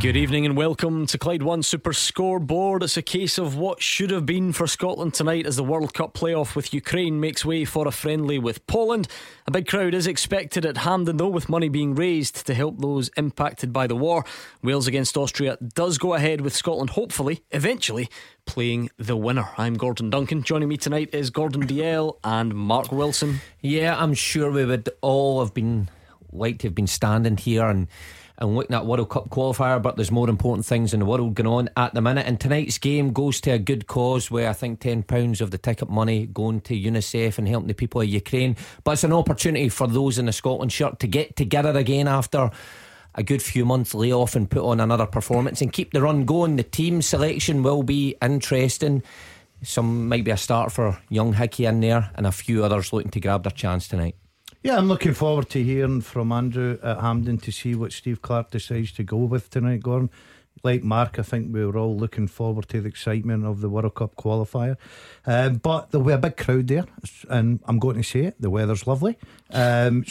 Good evening and welcome to Clyde One Super Scoreboard. It's a case of what should have been for Scotland tonight as the World Cup playoff with Ukraine makes way for a friendly with Poland. A big crowd is expected at Hampden though, with money being raised to help those impacted by the war. Wales against Austria does go ahead, with Scotland hopefully, eventually, playing the winner. I'm Gordon Duncan. Joining me tonight is Gordon Dalziel and Mark Wilson. Yeah, I'm sure we would all have been like to have been standing here and looking at World Cup qualifier, but there's more important things in the world going on at the minute, and tonight's game goes to a good cause, where I think £10 of the ticket money going to UNICEF and helping the people of Ukraine. But it's an opportunity for those in the Scotland shirt to get together again after a good few months layoff and put on another performance and keep the run going. The team selection will be interesting. Some might be a start for young Hickey in there, and a few others looking to grab their chance tonight. Yeah, I'm looking forward to hearing from Andrew at Hampden to see what Steve Clarke decides to go with tonight, Gordon. Like Mark, I think we were all looking forward to the excitement of the World Cup qualifier. But there'll be a big crowd there, and I'm going to say it, the weather's lovely. And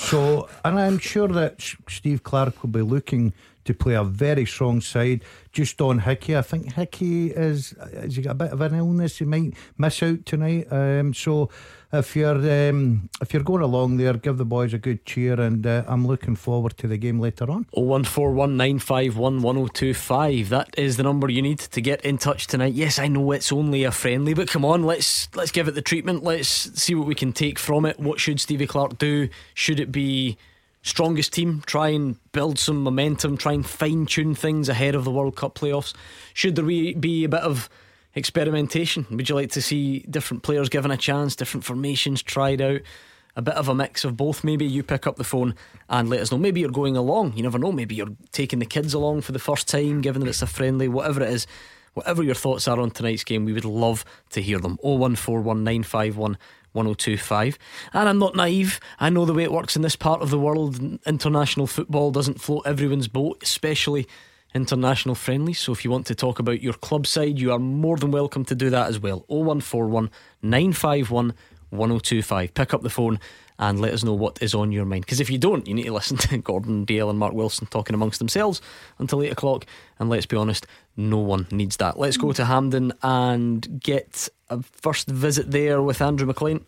I'm sure that Steve Clarke will be looking to play a very strong side. Just on Hickey, I think Hickey has he got a bit of an illness, he might miss out tonight. So if you're going along there, give the boys a good cheer, and I'm looking forward to the game later on. 01419511025. That is the number you need to get in touch tonight. Yes, I know it's only a friendly, but come on, let's give it the treatment. Let's see what we can take from it. What should Stevie Clarke do? Should it be strongest team, try and build some momentum, try and fine tune things ahead of the World Cup playoffs? Should there be a bit of experimentation? Would you like to see different players given a chance, different formations tried out, a bit of a mix of both? Maybe you pick up the phone and let us know. Maybe you're going along, you never know. Maybe you're taking the kids along for the first time, given that it's a friendly. Whatever it is, whatever your thoughts are on tonight's game, we would love to hear them. 01419511025. And I'm not naive. I know the way it works in this part of the world. International football doesn't float everyone's boat, especially international friendly. So if you want to talk about your club side, you are more than welcome to do that as well. 0141 951 1025. Pick up the phone and let us know what is on your mind, because if you don't, you need to listen to Gordon Dalziel and Mark Wilson talking amongst themselves until 8 o'clock, and let's be honest, no one needs that. Let's go to Hampden and get a first visit there with Andrew McLean.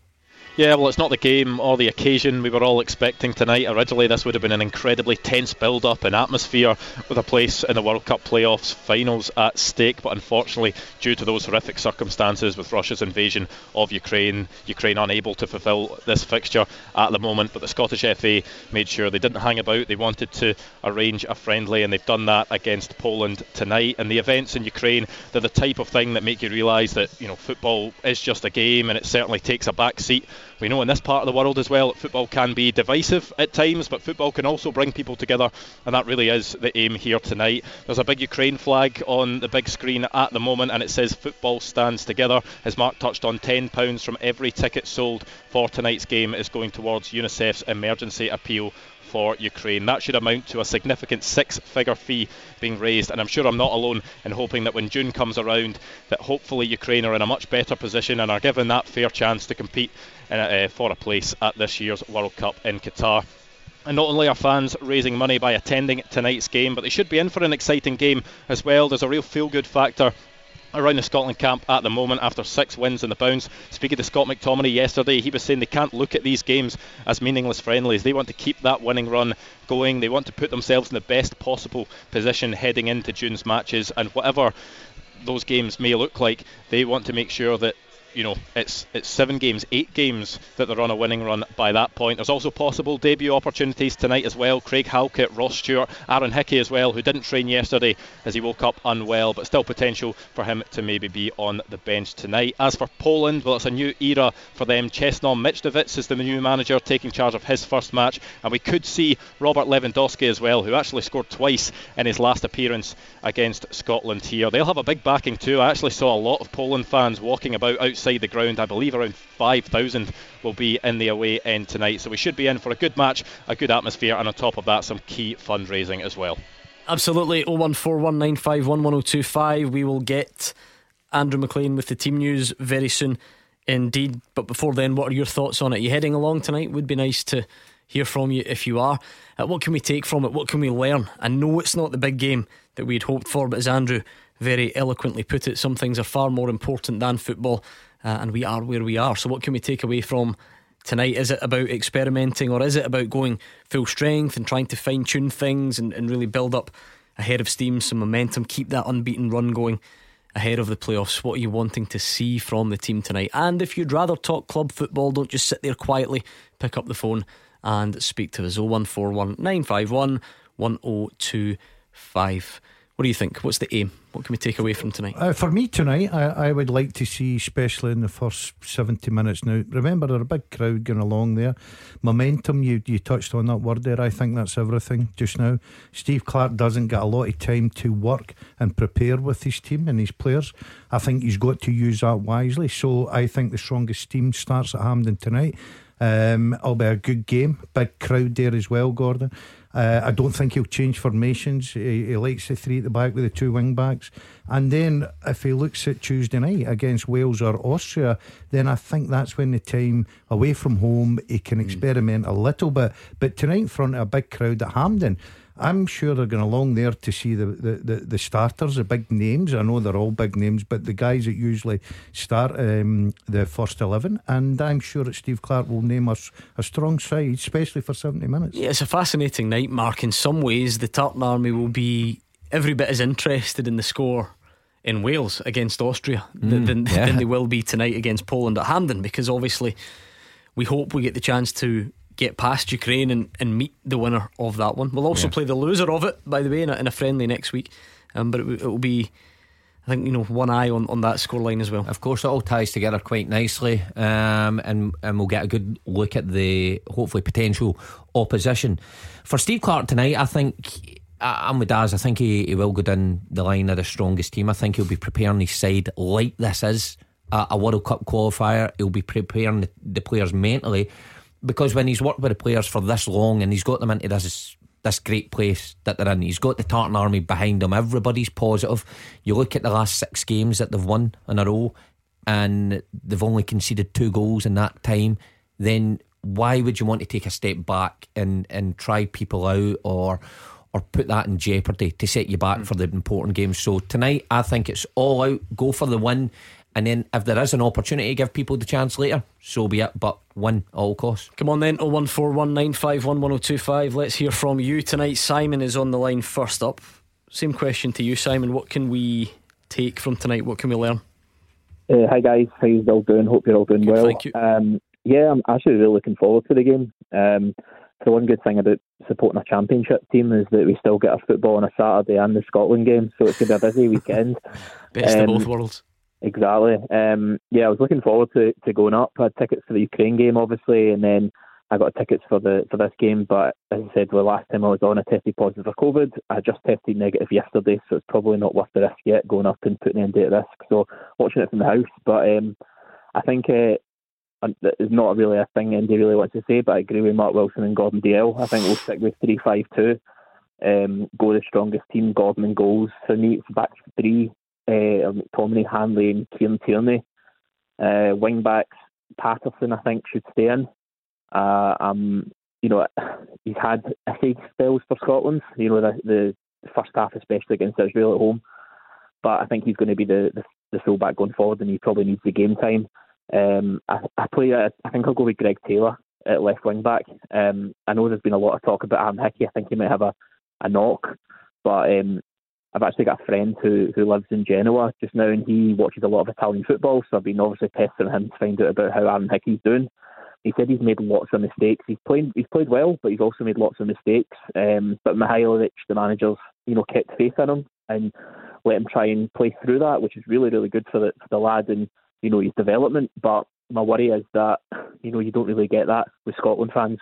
Yeah, well, it's not the game or the occasion we were all expecting tonight. Originally, this would have been an incredibly tense build-up and atmosphere with a place in the World Cup playoffs finals at stake. But unfortunately, due to those horrific circumstances with Russia's invasion of Ukraine unable to fulfil this fixture at the moment. But the Scottish FA made sure they didn't hang about. They wanted to arrange a friendly, and they've done that against Poland tonight. And the events in Ukraine, they're the type of thing that make you realise that, you know, football is just a game, and it certainly takes a back seat. We know in this part of the world as well, football can be divisive at times, but football can also bring people together, and that really is the aim here tonight. There's a big Ukraine flag on the big screen at the moment, and it says football stands together. As Mark touched on, £10 from every ticket sold for tonight's game is going towards UNICEF's emergency appeal for Ukraine. That should amount to a significant six-figure fee being raised, and I'm sure I'm not alone in hoping that when June comes around, that hopefully Ukraine are in a much better position and are given that fair chance to compete for a place at this year's World Cup in Qatar. And not only are fans raising money by attending tonight's game, but they should be in for an exciting game as well. There's a real feel-good factor around the Scotland camp at the moment after 6 wins in the bounce. Speaking to Scott McTominay yesterday, he was saying they can't look at these games as meaningless friendlies. They want to keep that winning run going. They want to put themselves in the best possible position heading into June's matches, and whatever those games may look like, they want to make sure that, you know, it's 7 games, 8 games that they're on a winning run by that point. There's also possible debut opportunities tonight as well. Craig Halkett, Ross Stewart, Aaron Hickey as well, who didn't train yesterday as he woke up unwell, but still potential for him to maybe be on the bench tonight. As for Poland, well, it's a new era for them. Cesno Mitrovic is the new manager, taking charge of his first match, and we could see Robert Lewandowski as well, who actually scored twice in his last appearance against Scotland here. They'll have a big backing too. I actually saw a lot of Poland fans walking about outside inside the ground. I believe around 5,000 will be in the away end tonight, so we should be in for a good match, a good atmosphere, and on top of that some key fundraising as well. Absolutely. 01419511025. We will get Andrew McLean with the team news very soon indeed, but before then, what are your thoughts on it? Are you heading along tonight? Would be nice to hear from you if you are. What can we take from it? What can we learn? I know it's not the big game that we'd hoped for, but as Andrew very eloquently put it, some things are far more important than football, and we are where we are. So what can we take away from tonight? Is it about experimenting, or is it about going full strength and trying to fine tune things and really build up a head of steam, some momentum, keep that unbeaten run going ahead of the playoffs? What are you wanting to see from the team tonight? And if you'd rather talk club football, don't just sit there quietly, pick up the phone and speak to us. 01419511025. What do you think? What's the aim? What can we take away from tonight? For me tonight, I would like to see, especially in the first 70 minutes now, remember there's a big crowd going along there. Momentum, you touched on that word there. I think that's everything just now. Steve Clarke doesn't get a lot of time to work and prepare with his team and his players. I think he's got to use that wisely. So I think the strongest team starts at Hampden tonight. It'll be a good game. Big crowd there as well, Gordon. I don't think he'll change formations. He likes the three at the back with the two wing backs. And then if he looks at Tuesday night against Wales or Austria, then I think that's when the time away from home he can experiment a little bit. But tonight in front of a big crowd at Hampden, I'm sure they're going along there to see the starters, the big names. I know they're all big names, but the guys that usually start the first 11. And I'm sure that Steve Clarke will name us a strong side, especially for 70 minutes. Yeah, it's a fascinating night, Mark. In some ways, the Tartan Army will be every bit as interested in the score in Wales against Austria than they will be tonight against Poland at Hampden, because obviously we hope we get the chance to get past Ukraine and meet the winner of that one. We'll also play the loser of it, by the way, in a friendly next week. But it will be, I think, one eye on that scoreline as well. Of course, it all ties together quite nicely, and we'll get a good look at the hopefully potential opposition. For Steve Clarke tonight, I think I'm with Daz. I think he will go down the line of the strongest team. I think he'll be preparing his side like this is a World Cup qualifier. He'll be preparing the players mentally, because when he's worked with the players for this long and he's got them into this great place that they're in, he's got the Tartan Army behind them, everybody's positive. You look at the last 6 games that they've won in a row and they've only conceded 2 goals in that time. Then why would you want to take a step back and try people out or put that in jeopardy to set you back for the important games? So tonight I think it's all out, go for the win. And then if there is an opportunity to give people the chance later, so be it, but win at all costs. Come on then, 01419511025. Let's hear from you tonight. Simon is on the line first up. Same question to you, Simon. What can we take from tonight? What can we learn? Hi guys, how you all doing? Hope you're all doing good, well. Thank you. Yeah, I'm actually really looking forward to the game. So one good thing about supporting a championship team is that we still get our football on a Saturday and the Scotland game, so it's going to be a busy weekend. Best of both worlds. Exactly. Yeah, I was looking forward to going up. I had tickets for the Ukraine game, obviously, and then I got tickets for this game. But as I said, the last time I was on, I tested positive for COVID. I just tested negative yesterday, so it's probably not worth the risk yet going up and putting an end to risk. So watching it from the house. But I think it's not really a thing Andy really wants to say, but I agree with Mark Wilson and Gordon Dalziel. I think we'll stick with 3-5-2. Go the strongest team, Gordon and goals. For me, it's back 3. McTominay, Hanley and Kieran Tierney. Wing backs, Patterson I think should stay in. He's had iffy spells for Scotland, the first half especially against Israel at home, but I think he's going to be the full back going forward, and he probably needs the game time. I think I'll go with Greg Taylor at left wing back. I know there's been a lot of talk about Aaron Hickey. I think he might have a knock, but I've actually got a friend who lives in Genoa just now, and he watches a lot of Italian football, so I've been obviously pestering him to find out about how Aaron Hickey's doing. He said he's made lots of mistakes. He's played well, but he's also made lots of mistakes. But Mihajlovic, the manager's, kept faith in him and let him try and play through that, which is really, really good for the lad and, his development. But my worry is that, you don't really get that with Scotland fans.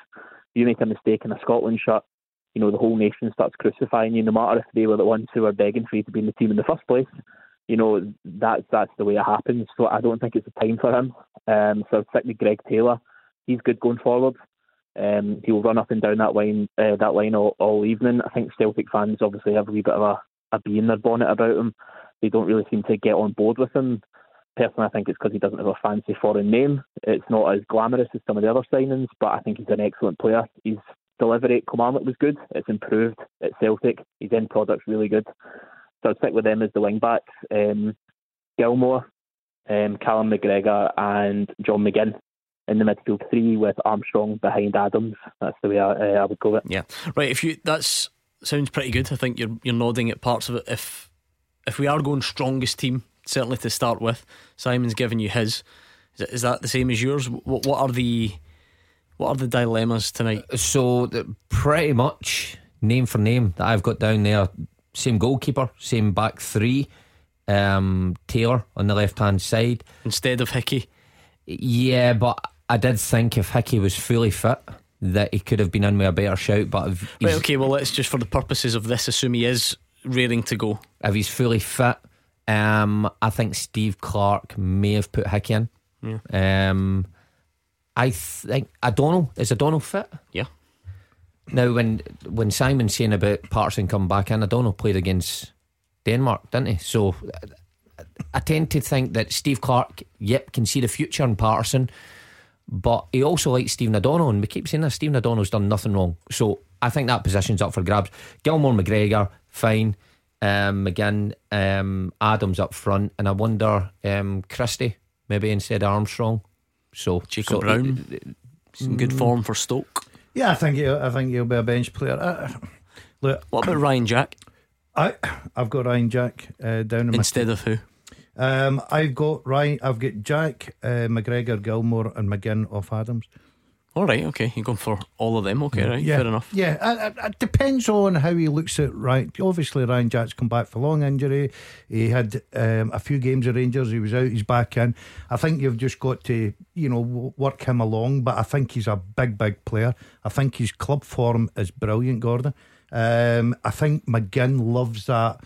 You make a mistake in a Scotland shirt, the whole nation starts crucifying you, no matter if they were the ones who were begging for you to be in the team in the first place. you know, that's the way it happens. So I don't think it's the time for him. So I'd stick with Greg Taylor. He's good going forward. He'll run up and down that line all evening. I think Celtic fans obviously have a wee bit of a bee in their bonnet about him. They don't really seem to get on board with him. Personally, I think it's because he doesn't have a fancy foreign name. It's not as glamorous as some of the other signings, but I think he's an excellent player. His delivery at Kilmarnock was good. It's improved at Celtic. His end product's really good. So I'd stick with them as the wing-backs. Gilmour, Callum McGregor and John McGinn in the midfield three with Armstrong behind Adams. That's the way I would go with it. Yeah, right. If you that sounds pretty good. I think you're nodding at parts of it. If we are going strongest team, certainly to start with, Simon's given you his. Is that the same as yours? What are the dilemmas tonight? So pretty much name for name that I've got down there. Same goalkeeper, same back three. Taylor on the left hand side instead of Hickey. Yeah, but I did think if Hickey was fully fit that he could have been in with a better shout. But if right, okay, well let's just for the purposes of this assume he is raring to go. If he's fully fit, I think Steve Clarke may have put Hickey in. Yeah. I think O'Donnell is O'Donnell fit. Yeah. Now when Simon's saying about Patterson coming back in, O'Donnell played against Denmark, didn't he? So I tend to think that Steve Clarke, yep, can see the future in Patterson, but he also likes Stephen O'Donnell, and we keep saying that Stephen O'Donnell's done nothing wrong. So I think that position's up for grabs. Gilmour, McGregor, fine. McGinn, Adams up front, and I wonder Christie maybe instead of Armstrong. So Jacob Brown, in good form for Stoke. Yeah, I think he'll be a bench player. Look, what about Ryan Jack? I've got Ryan Jack down in instead my of who? I've got Jack, McGregor, Gilmour, and McGinn off Adams. All right, okay. You're going for all of them, okay, right? Yeah. Fair enough. Yeah, it depends on how he looks at right. Obviously, Ryan Jack's come back for long injury. He had a few games at Rangers. He was out. He's back in. I think you've just got to, work him along. But I think he's a big player. I think his club form is brilliant, Gordon. I think McGinn loves that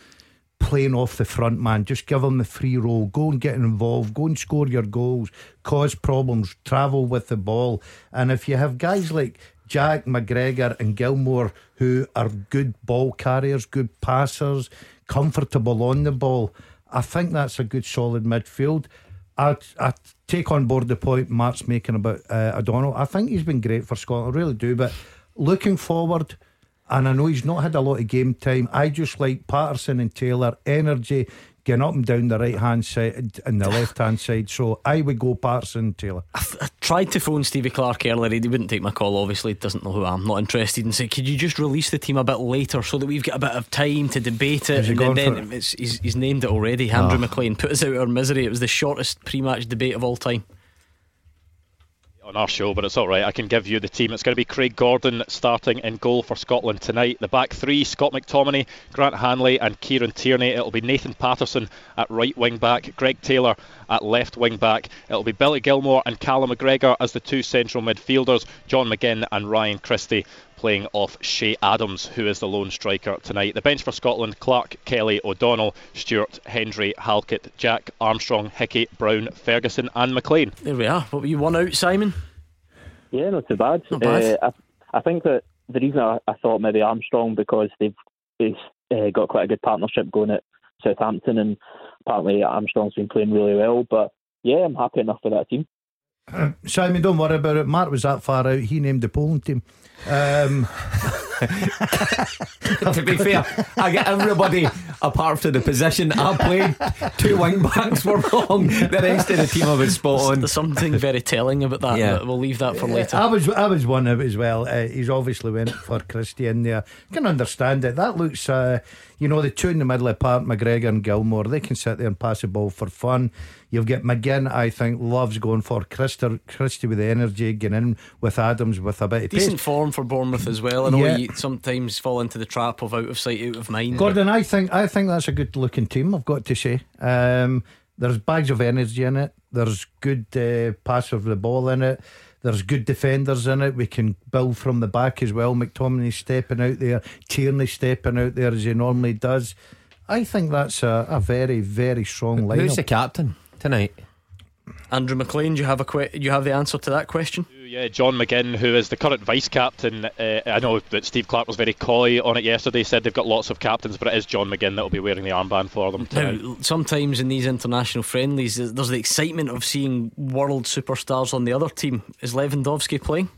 playing off the front man. Just give him the free roll, go and get involved, go and score your goals, cause problems, travel with the ball. And if you have guys like Jack, McGregor and Gilmour who are good ball carriers, good passers, comfortable on the ball, I think that's a good solid midfield. I take on board the point Mark's making about O'Donnell. I think he's been great for Scotland, I really do, but looking forward, and I know he's not had a lot of game time, I just like Patterson and Taylor, energy, getting up and down the right-hand side and the left-hand side. So I would go Patterson and Taylor. I tried to phone Stevie Clarke earlier. He wouldn't take my call, obviously. Doesn't know who I am. Not interested. And say, could you just release the team a bit later so that we've got a bit of time to debate it? And then he's named it already. Andrew McLean put us out of our misery. It was the shortest pre-match debate of all time on our show, but it's alright, I can give you the team. It's going to be Craig Gordon starting in goal for Scotland tonight. The back three, Scott McTominay, Grant Hanley and Kieran Tierney. It'll be Nathan Patterson at right wing back, Greg Taylor at left wing back. It'll be Billy Gilmour and Callum McGregor as the two central midfielders, John McGinn and Ryan Christie playing off Che Adams, who is the lone striker tonight. The bench for Scotland, Clark, Kelly, O'Donnell, Stewart, Hendry, Halkett, Jack, Armstrong, Hickey, Brown, Ferguson and McLean. There we are. What were you one out, Simon? Yeah, not too bad. I think that the reason I thought maybe Armstrong, because they've got quite a good partnership going at Southampton, and apparently Armstrong's been playing really well. But yeah, I'm happy enough for that team. Simon, don't worry about it. Mark was that far out. He named the Poland team. To be fair, I get everybody apart from the position I played. Two wing backs were wrong. The rest of the team I was spot on. There's something very telling about that. Yeah. We'll leave that for later. I was one of it as well. He's obviously went for Christie in there. You can understand it. That looks, the two in the middle apart, McGregor and Gilmour. They can sit there and pass the ball for fun. You've got McGinn, I think, loves going for Christie with the energy, getting in with Adams with a bit of decent pace. Form for Bournemouth as well. I know you sometimes fall into the trap of out of sight, out of mind. Gordon, I think that's a good looking team, I've got to say. There's bags of energy in it. There's good pass of the ball in it. There's good defenders in it. We can build from the back as well. McTominay stepping out there, Tierney stepping out there as he normally does. I think that's a very, very strong lineup. Who's the captain tonight? Andrew McLean, do you have the answer to that question? Yeah, John McGinn, who is the current vice-captain. I know that Steve Clarke was very coy on it yesterday, said they've got lots of captains, but it is John McGinn that will be wearing the armband for them tonight. Now, sometimes in these international friendlies, there's the excitement of seeing world superstars on the other team. Is Lewandowski playing?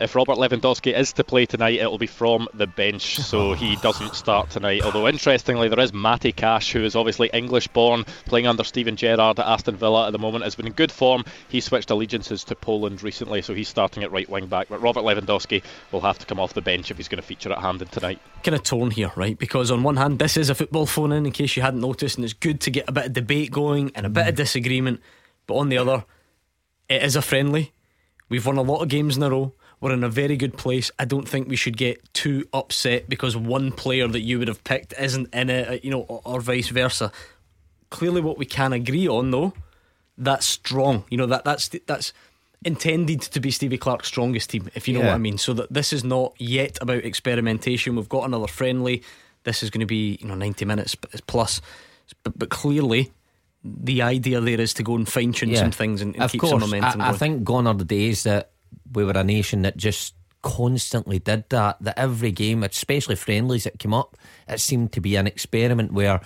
If Robert Lewandowski is to play tonight, it will be from the bench, so he doesn't start tonight. Although, interestingly, there is Matty Cash, who is obviously English-born, playing under Steven Gerrard at Aston Villa at the moment, has been in good form. He switched allegiances to Poland recently, so he's starting at right wing-back. But Robert Lewandowski will have to come off the bench if he's going to feature at Hampden tonight. Kind of torn here, right? Because on one hand, this is a football phone-in, in case you hadn't noticed, and it's good to get a bit of debate going and a bit of disagreement. But on the other, it is a friendly. We've won a lot of games in a row. We're in a very good place. I don't think we should get too upset because one player that you would have picked isn't in it, you know, or vice versa. Clearly, what we can agree on, though, that's strong. You know, that's intended to be Stevie Clarke's strongest team, if you know what I mean. So that this is not yet about experimentation. We've got another friendly. This is going to be 90 minutes plus, but clearly. The idea there is to go and fine tune some things and keep some momentum going. I think gone are the days that we were a nation that just constantly did that every game, especially friendlies that came up, it seemed to be an experiment where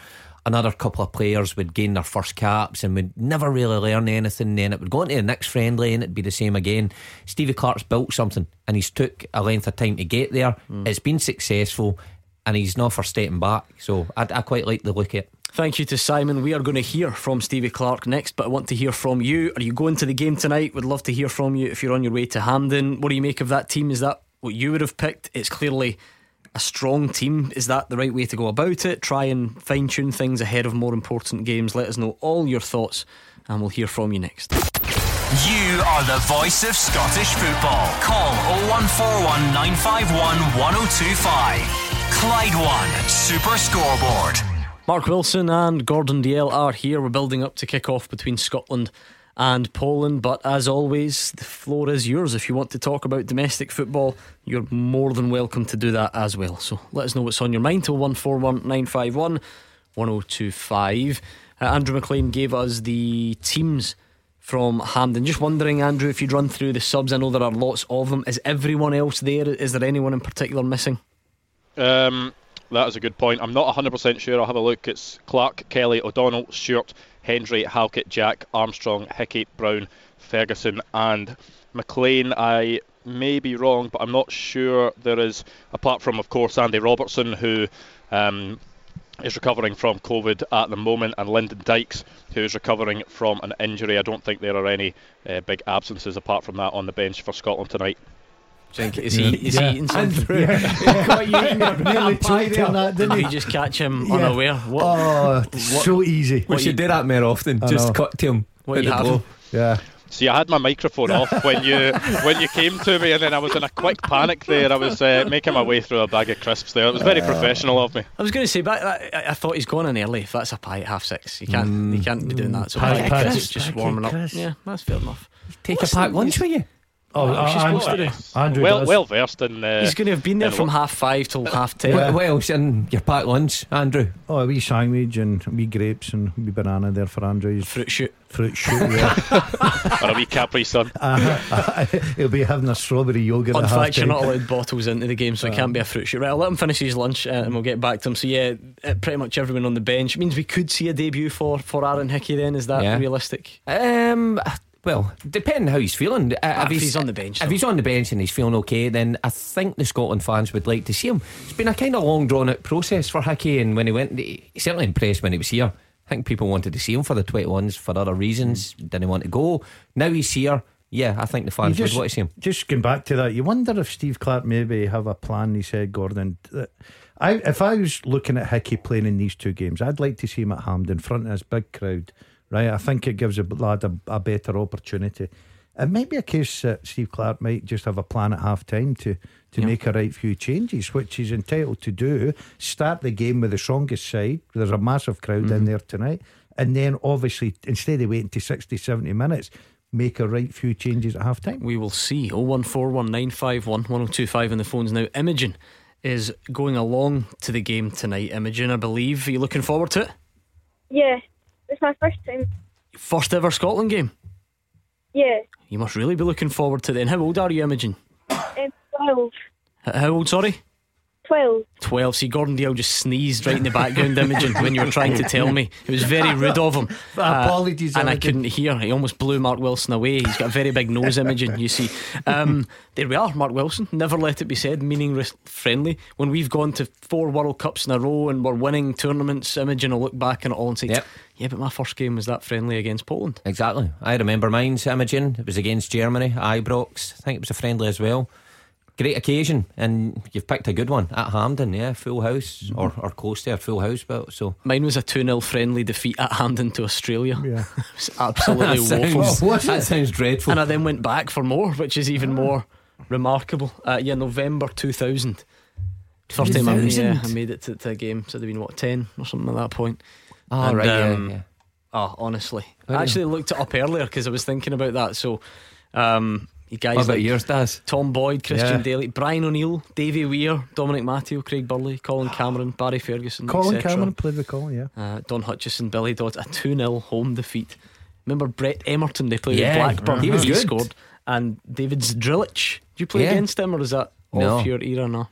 another couple of players would gain their first caps and would never really learn anything. Then it would go into the next friendly and it'd be the same again. Stevie Clarke's built something and he's took a length of time to get there. It's been successful and he's not for stepping back, so I quite like the look at it. Thank you to Simon. We are going to hear from Stevie Clarke next, but I want to hear from you. Are you going to the game tonight? Would love to hear from you if you're on your way to Hampden. What do you make of that team? Is that what you would have picked? It's clearly a strong team. Is that the right way to go about it? Try and fine tune things ahead of more important games. Let us know all your thoughts and we'll hear from you next. You are the voice of Scottish football. Call 0141 951 1025. Clyde One Super Scoreboard. Mark Wilson and Gordon Dalziel are here. We're building up to kick off between Scotland and Poland, but as always, the floor is yours. If you want to talk about domestic football, you're more than welcome to do that as well. So let us know what's on your mind. 0141 951 1025. Andrew McLean gave us the teams from Hampden. Just wondering, Andrew, if you'd run through the subs. I know there are lots of them. Is everyone else there? Is there anyone in particular missing? That is a good point. I'm not 100% sure. I'll have a look. It's Clark, Kelly, O'Donnell, Stewart, Hendry, Halkett, Jack, Armstrong, Hickey, Brown, Ferguson and McLean. I may be wrong, but I'm not sure there is, apart from, of course, Andy Robertson, who is recovering from COVID at the moment, and Lyndon Dykes, who is recovering from an injury. I don't think there are any big absences apart from that on the bench for Scotland tonight. Is he eating something? Did you just catch him unaware? What? So easy. We should do that more often. Just cut to him. What you have? Yeah. See, I had my microphone off when you came to me, and then I was in a quick panic there. I was making my way through a bag of crisps there. It was very professional of me. I was going to say, but I thought he's gone in early. If that's a pie at 6:30, you can't be doing that. So pie crisps, just warming up. Yeah, that's fair enough. Take a pack lunch with you. Andrew well versed in he's going to have been there from 5:30 till 10:30. What else in your packed lunch, Andrew? A wee sandwich and wee grapes and wee banana there for Andrew's Fruit shoot yeah. Or a wee Capri Sun. He'll be having a strawberry yoghurt. In fact, you're not allowed bottles into the game, so it can't be a fruit shoot. Right, I'll let him finish his lunch and we'll get back to him. So yeah, pretty much everyone on the bench. It means we could see a debut for Aaron Hickey then. Is that realistic? Well, depending on how he's feeling. If he's on the bench, if he's on the bench and he's feeling okay, then I think the Scotland fans would like to see him. It's been a kind of long drawn out process for Hickey, and when he went, he certainly impressed when he was here. I think people wanted to see him for the 21s for other reasons, didn't want to go. Now he's here. Yeah, I think the fans would want to see him. Just going back to that, you wonder if Steve Clarke maybe have a plan. He said, Gordon, if I was looking at Hickey playing in these two games, I'd like to see him at Hampden in front of this big crowd. Right, I think it gives a lad a better opportunity. It might be a case that Steve Clarke might just have a plan at half time to make a right few changes, which he's entitled to do. Start the game with the strongest side. There's a massive crowd in there tonight. And then obviously, instead of waiting to 60-70 minutes, make a right few changes at half time. We will see. 01419511025 on the phones now. Imogen is going along to the game tonight, Imogen, I believe. Are you looking forward to it? Yeah, it's my first time. First ever Scotland game? Yeah. You must really be looking forward to it. And how old are you, Imogen? 12. How old, sorry? 12. 12. See, Gordon Dalziel just sneezed right in the background, Imogen, when you were trying to tell me. It was very rude of him. Apologies, and I couldn't hear. He almost blew Mark Wilson away. He's got a very big nose, Imogen, you see. There we are, Mark Wilson. Never let it be said, meaningless friendly. When we've gone to 4 World Cups in a row and we're winning tournaments, Imogen will look back on it all and say, yep, yeah, but my first game was that friendly against Poland. Exactly. I remember mine, Imogen. It was against Germany, Ibrox. I think it was a friendly as well. Great occasion, and you've picked a good one at Hampden, yeah, full house, or close to a full house built. So mine was a 2-0 friendly defeat at Hampden to Australia. Yeah, it was absolutely woeful. That sounds dreadful. And I then went back for more, which is even more remarkable. Yeah, November 2000. First time I made it to a game. So they'd been what, 10 or something at that point. Oh, and, right, yeah. Oh, honestly, I actually looked it up earlier because I was thinking about that. So, you guys, what about like yours, Daz? Tom Boyd, Christian Daly, Brian O'Neill, Davy Weir, Dominic Matthew, Craig Burley, Colin Cameron, Barry Ferguson, Colin Cameron played with Colin, yeah. Don Hutchison, Billy Dodds. A 2-0 home defeat. Remember Brett Emerton? They played with Blackburn. He was good. Scored. And David Zdrilic. Did you play against him, or is that off your era? No.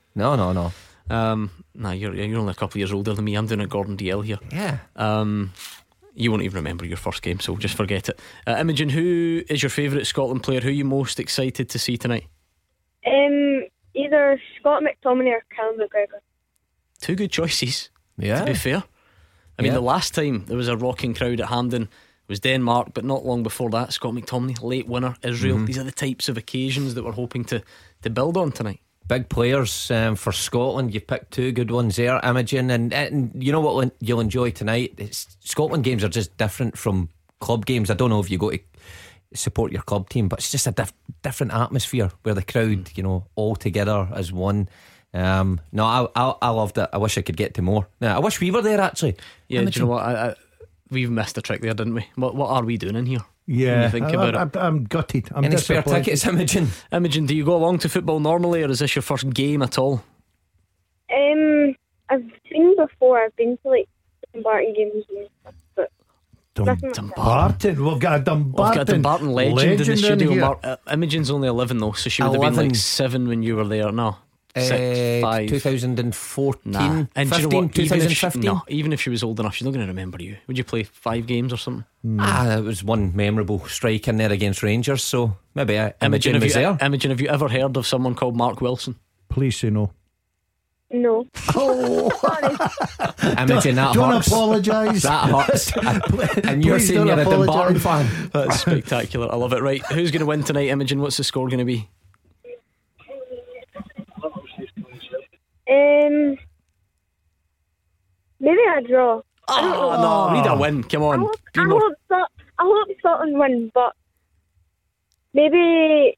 Nah, you're only a couple of years older than me. I'm doing a Gordon Dalziel here. Yeah. You won't even remember your first game, so just forget it. Imogen, who is your favourite Scotland player? Who are you most excited to see tonight? Either Scott McTominay or Callum McGregor. Two good choices, to be fair. I mean, the last time there was a rocking crowd at Hampden was Denmark, but not long before that, Scott McTominay, late winner, Israel. These are the types of occasions that we're hoping to build on tonight. Big players for Scotland. You picked two good ones there, Imogen, and you know what you'll enjoy tonight. Scotland games are just different from club games. I don't know if you go to support your club team, but it's just a different atmosphere where the crowd, you know, all together as one. No, I loved it. I wish I could get to more. Yeah, I wish we were there actually. Yeah, Imogen. Do you know what? We've missed a trick there, didn't we? What are we doing in here? Yeah, I'm gutted. Any spare tickets, Imogen? Imogen, do you go along to football normally, or is this your first game at all? I've seen before. I've been to like Dumbarton games and stuff, but Dumbarton. We've got a Dumbarton legend in the studio. Imogen's only 11 though, so she would have been like 7 when you were there. No, 6, 5, 2014, 15, 2015. No, even if she was old enough, she's not going to remember you. Would you play 5 games or something? There was one memorable strike in there against Rangers, so maybe Imogen was there. Imogen, have you ever heard of someone called Mark Wilson? Please say no. No. Oh, Imogen, that don't hurts. Apologise. That hurts. And you're saying you're a Dumbarton fan. That's spectacular. I love it. Right, who's going to win tonight, Imogen? What's the score going to be? 2-0 a draw. Oh, no, we need a win. Come on. I hope Scotland win, but maybe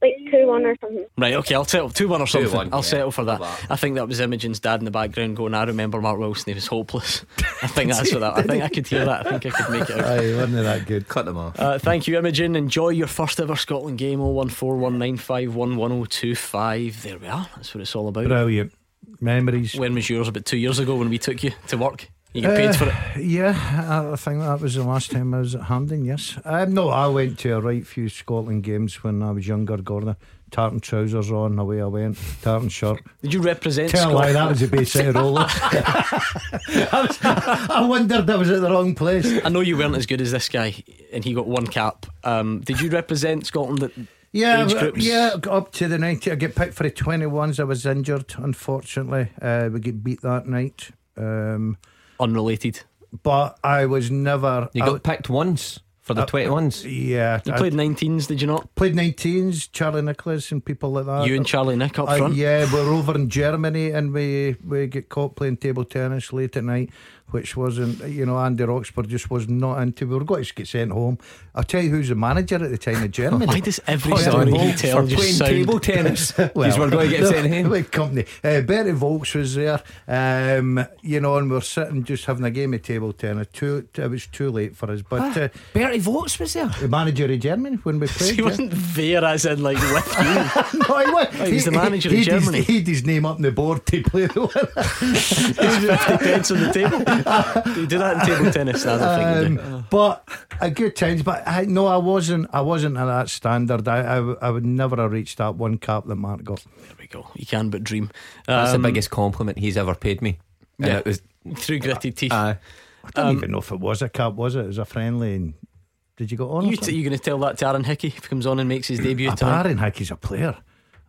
like 2-1 or something. Right, okay, I'll settle 2-1 or something. 2-1, I'll settle for that. I think that was Imogen's dad in the background going, I remember Mark Wilson, he was hopeless. I think that's what that. I think I could hear that. I think I could make it out. Aye, wasn't it that good? Cut them off. Thank you, Imogen. Enjoy your first ever Scotland game. 01419511025. There we are. That's what it's all about. Brilliant memories. When was yours? About 2 years ago when we took you to work. You get paid for it. Yeah, I think that was the last time I was at Hampden. Yes. No, I went to a right few Scotland games when I was younger, Gordon. Tartan trousers on, away I went. Tartan shirt. Did you represent Scotland? Tell a lie, that was the base set of roller. I wondered I was at the wrong place. I know you weren't as good as this guy, and he got one cap. Did you represent Scotland at age groups? Yeah, up to the 90. I get picked for the 21s. I was injured, unfortunately. We get beat that night. Unrelated, but I was never. You got picked once for the 21s. Yeah, you played 19s, did you not? Played 19s, Charlie Nicholas and people like that. You and Charlie Nick up front. Yeah, we're over in Germany and we get caught playing table tennis late at night, which wasn't, you know, Andy Roxburgh just was not into. We were going to get sent home. I'll tell you who's the manager at the time of Germany. Why does every story he tells just sound table tennis? Because we're going to get sent home. Big company. Bertie Volks was there, you know, and we're sitting just having a game of table tennis. It was too late for us, but 30 votes was there? The manager of Germany when we played. He wasn't there as in like with you. No, he was. He was the manager of Germany. He had his name up on the board to play the winner. He was 50 pence on the table. You do that in table tennis. That's a thing. But a good chance. But I wasn't at that standard. I would never have reached that one cap that Mark got. There we go. You can but dream. That's the biggest compliment he's ever paid me. Yeah, and it was through gritted teeth. I don't even know if it was a cap, was it? It was a friendly. And did you go on? You're going to tell that to Aaron Hickey if he comes on and makes his debut? Aaron Hickey's a player.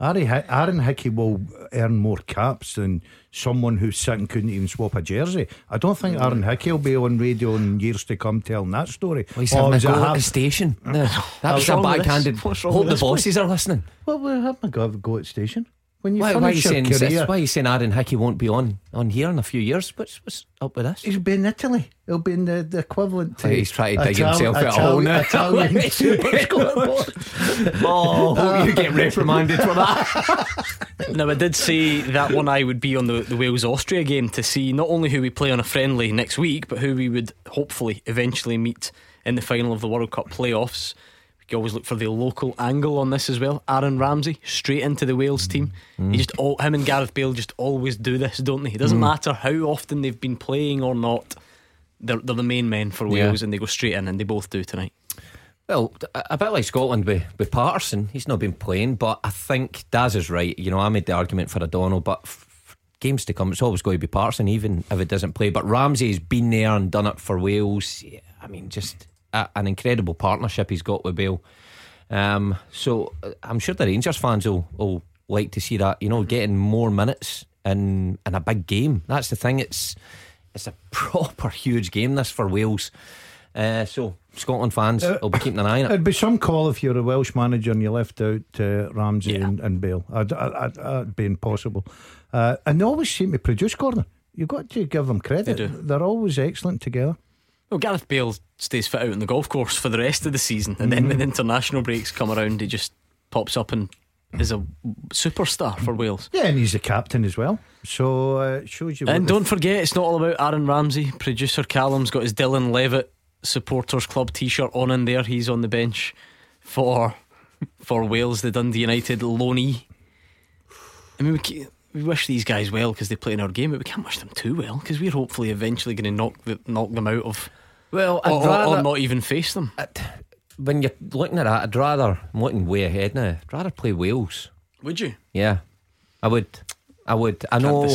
Aaron Hickey will earn more caps than someone who's sitting couldn't even swap a jersey. I don't think Aaron Hickey will be on radio in years to come telling that story. Well, he's having a go at the station. No, that's a backhanded. Hope the bosses are listening. Well, we're having a go at the station. When you why are you saying Aaron Hickey won't be on here in a few years? What's up with this? He'll be in Italy. He'll be in the equivalent to. He's trying to dig himself out hole now. Italian oh, hope you get reprimanded for that. Now I did say that one eye would be on the Wales-Austria game to see not only who we play on a friendly next week, but who we would hopefully eventually meet in the final of the World Cup playoffs. You always look for the local angle on this as well. Aaron Ramsey straight into the Wales team. He just him and Gareth Bale just always do this, don't they? It doesn't matter how often they've been playing or not. They're the main men for Wales, and they go straight in, and they both do tonight. Well, a bit like Scotland with Patterson. He's not been playing, but I think Daz is right. You know, I made the argument for O'Donnell, but for games to come, it's always going to be Patterson, even if it doesn't play. But Ramsey's been there and done it for Wales. I mean, just an incredible partnership he's got with Bale, so I'm sure the Rangers fans will like to see that, you know, getting more minutes in a big game. That's the thing. It's a proper huge game this for Wales, so Scotland fans will be keeping an eye on it. It'd be some call if you're a Welsh manager and you left out Ramsey and Bale. That'd be impossible, and they always seem to produce, Gordon. You've got to give them credit. They do. They're always excellent together. Well, Gareth Bale stays fit out on the golf course for the rest of the season, and then when international breaks come around, he just pops up and is a superstar for Wales. Yeah, and he's the captain as well, so it shows you. And don't forget, it's not all about Aaron Ramsey. Producer Callum's got his Dylan Levitt Supporters Club t-shirt on in there. He's on the bench for Wales, the Dundee United loanee. I mean, we wish these guys well because they play in our game, but we can't wish them too well because we're hopefully eventually going to knock them out of. Well, I'd rather not even face them. When you're looking at that, I'm looking way ahead now. I'd rather play Wales. Would you? Yeah, I would. I know. Can't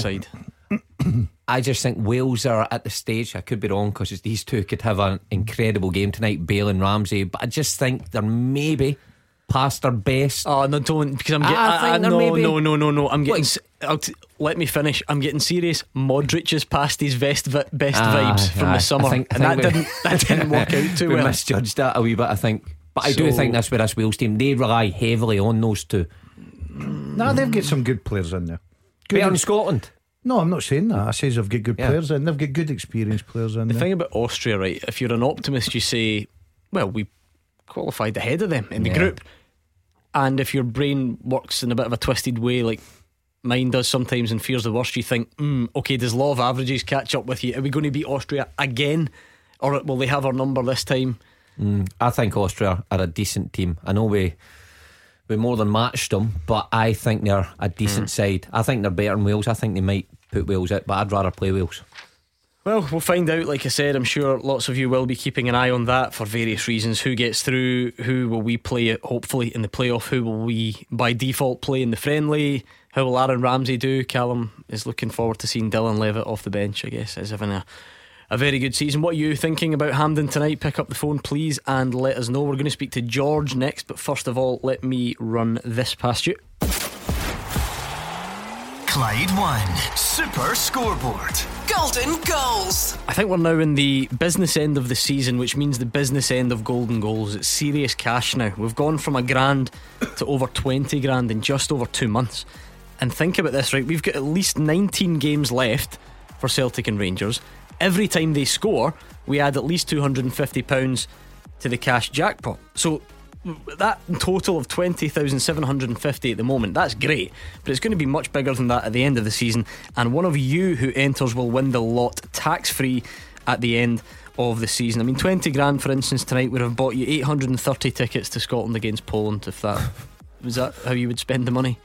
decide. I just think Wales are at the stage. I could be wrong because these two could have an incredible game tonight, Bale and Ramsey. But I just think they're maybe past their best. Oh no, don't, because I'm getting. No. I'm getting. Let me finish. I'm getting serious. Modric's past his best vibes from the summer, that didn't work out too well. We misjudged that a wee bit, I think. But I do think that's where this Wales team, they rely heavily on those two. No, they've got some good players in there. Better than Scotland. No, I'm not saying that. I say they've got good players in. They've got good experienced players in. The thing about Austria, right? If you're an optimist, you say, well, we qualified ahead of them in the group. And if your brain works in a bit of a twisted way like mine does sometimes and fears the worst, you think, okay, does law of averages catch up with you? Are we going to beat Austria again, or will they have our number this time? I think Austria are a decent team. I know we more than matched them, but I think they're a decent side. I think they're better than Wales. I think they might put Wales out, but I'd rather play Wales. Well, we'll find out. Like I said, I'm sure lots of you will be keeping an eye on that for various reasons. Who gets through? Who will we play hopefully in the playoff? Who will we by default play in the friendly? How will Aaron Ramsey do? Callum is looking forward to seeing Dylan Levitt off the bench. I guess is having a very good season. What are you thinking about Hampden tonight? Pick up the phone, please, and let us know. We're going to speak to George next, but first of all, let me run this past you. Clyde One Super Scoreboard Golden Goals. I think we're now in the business end of the season, which means the business end of golden goals. It's serious cash now. We've gone from £1,000 to over 20 grand in just over 2 months. And think about this, right? We've got at least 19 games left for Celtic and Rangers. Every time they score, we add at least £250 to the cash jackpot. So that total of £20,750 at the moment, that's great, but it's going to be much bigger than that at the end of the season. And one of you who enters will win the lot tax free at the end of the season. I mean, 20 grand, for instance, tonight would have bought you 830 tickets to Scotland against Poland, if that was that how you would spend the money?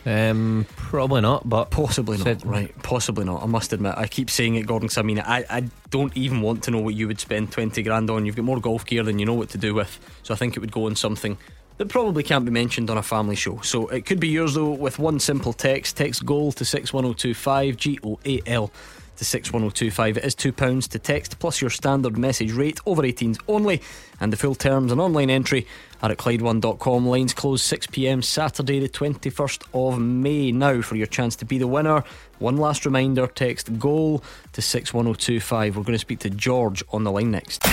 Probably not, but possibly not. Right, possibly not. I must admit, I keep saying it, Gordon, because I mean, I don't even want to know what you would spend 20 grand on. You've got more golf gear than you know what to do with, so I think it would go on something that probably can't be mentioned on a family show. So it could be yours though, with one simple text. Text GOAL to 61025, GOAL to 61025. It is £2 to text, plus your standard message rate, over 18s only, and the full terms and online entry are at ClydeOne.com. Lines close 6pm Saturday the 21st of May. Now for your chance to be the winner, one last reminder, text GOAL to 61025. We're going to speak to George on the line next.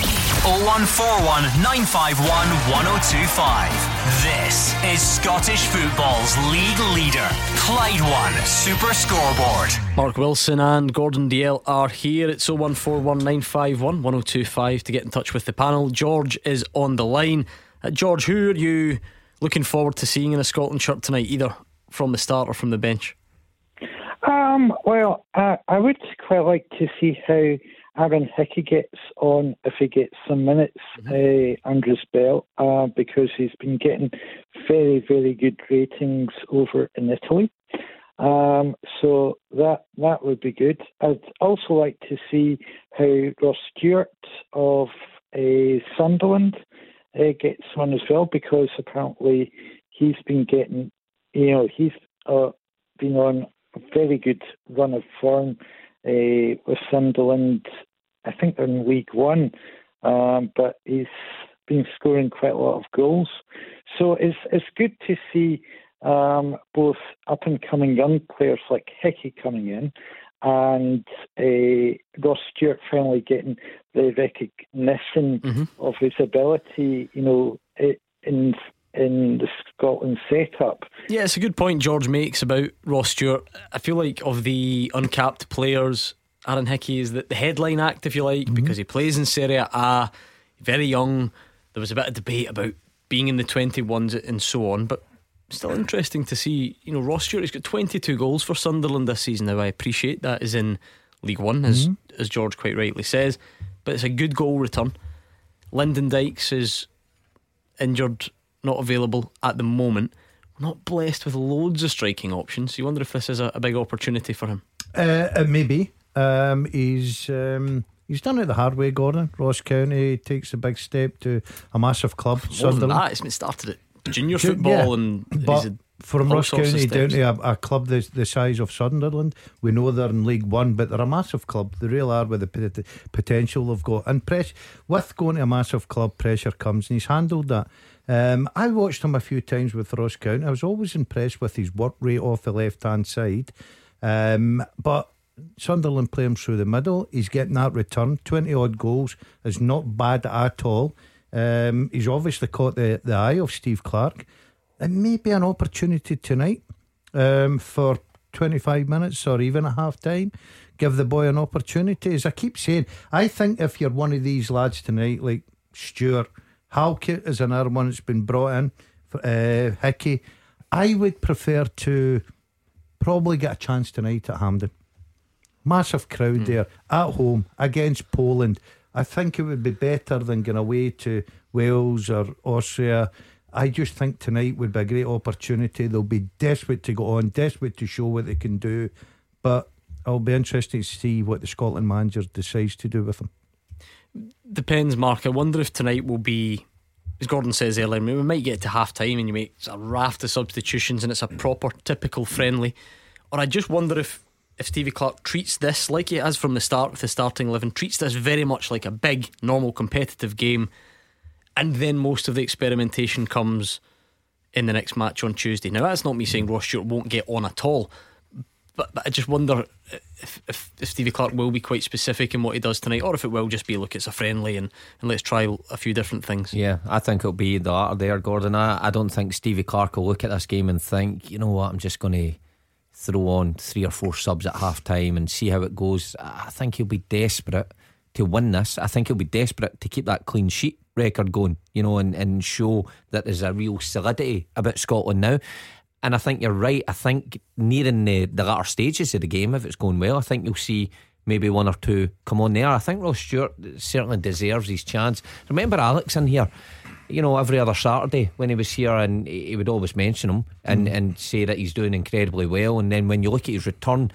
0141 951 1025. This is Scottish football's league leader, Clyde One Super Scoreboard. Mark Wilson and Gordon Dalziel are here. It's 0141 951 1025 to get in touch with the panel. George is on the line. George, who are you looking forward to seeing in a Scotland shirt tonight, either from the start or from the bench? I would quite like to see how Aaron Hickey gets on, if he gets some minutes under his belt, because he's been getting very, very good ratings over in Italy. So that would be good. I'd also like to see how Ross Stewart of Sunderland gets on as well, because apparently he's been getting, he's been on a very good run of form with Sunderland. I think they're in League One, but he's been scoring quite a lot of goals. So it's good to see both up and coming young players like Hickey coming in, and Ross Stewart finally getting the recognition of his ability, in the Scotland setup. Yeah, it's a good point George makes about Ross Stewart. I feel like of the uncapped players, Aaron Hickey is the headline act, if you like, because he plays in Serie A, very young. There was a bit of debate about being in the 21s and so on, but still interesting to see, Ross Stewart. He's got 22 goals for Sunderland this season. Now I appreciate that is in League One, as George quite rightly says, but it's a good goal return. Lyndon Dykes is injured, not available at the moment. We're not blessed with loads of striking options, so you wonder if this is a big opportunity for him. Maybe. He's done it the hard way, Gordon. Ross County takes a big step to a massive club. It started at junior football, and from Ross County down to a club the size of Sunderland. We know they're in League One, but they're a massive club. They really are, with the potential they've got. And with going to a massive club, pressure comes, and he's handled that. I watched him a few times with Ross County. I was always impressed with his work rate off the left hand side, but Sunderland play him through the middle. He's getting that return. 20 odd goals is not bad at all. He's obviously caught the eye of Steve Clarke. And maybe an opportunity tonight for 25 minutes or even a half time. Give the boy an opportunity. As I keep saying, I think if you're one of these lads tonight, like Stewart, Halkett is another one that's been brought in, Hickey, I would prefer to probably get a chance tonight at Hampden. Massive crowd there at home against Poland. I think it would be better than going away to Wales or Austria. I just think tonight would be a great opportunity. They'll be desperate to go on, desperate to show what they can do, but I'll be interested to see what the Scotland manager decides to do with them. Depends, Mark. I wonder if tonight will be, as Gordon says earlier, we might get to half time and you make a raft of substitutions and it's a proper typical friendly. Or I just wonder if Stevie Clarke treats this like he has from the start with the starting 11, treats this very much like a big normal competitive game, and then most of the experimentation comes in the next match on Tuesday. Now that's not me saying Ross Stewart won't get on at all, But I just wonder if Stevie Clarke will be quite specific in what he does tonight, or if it will just be, look, it's a friendly and let's try a few different things. Yeah, I think it'll be the latter there, Gordon. I don't think Stevie Clarke will look at this game and think, you know what, I'm just going to throw on 3 or 4 subs at half time and see how it goes. I think he'll be desperate to win this. I think he'll be desperate to keep that clean sheet record going, and show that there's a real solidity about Scotland now. And I think you're right. I think nearing the latter stages of the game, if it's going well, I think you'll see maybe one or two come on there. I think Ross Stewart certainly deserves his chance. Remember Alex in here, you know, every other Saturday when he was here, and he would always mention him and say that he's doing incredibly well. And then when you look at his return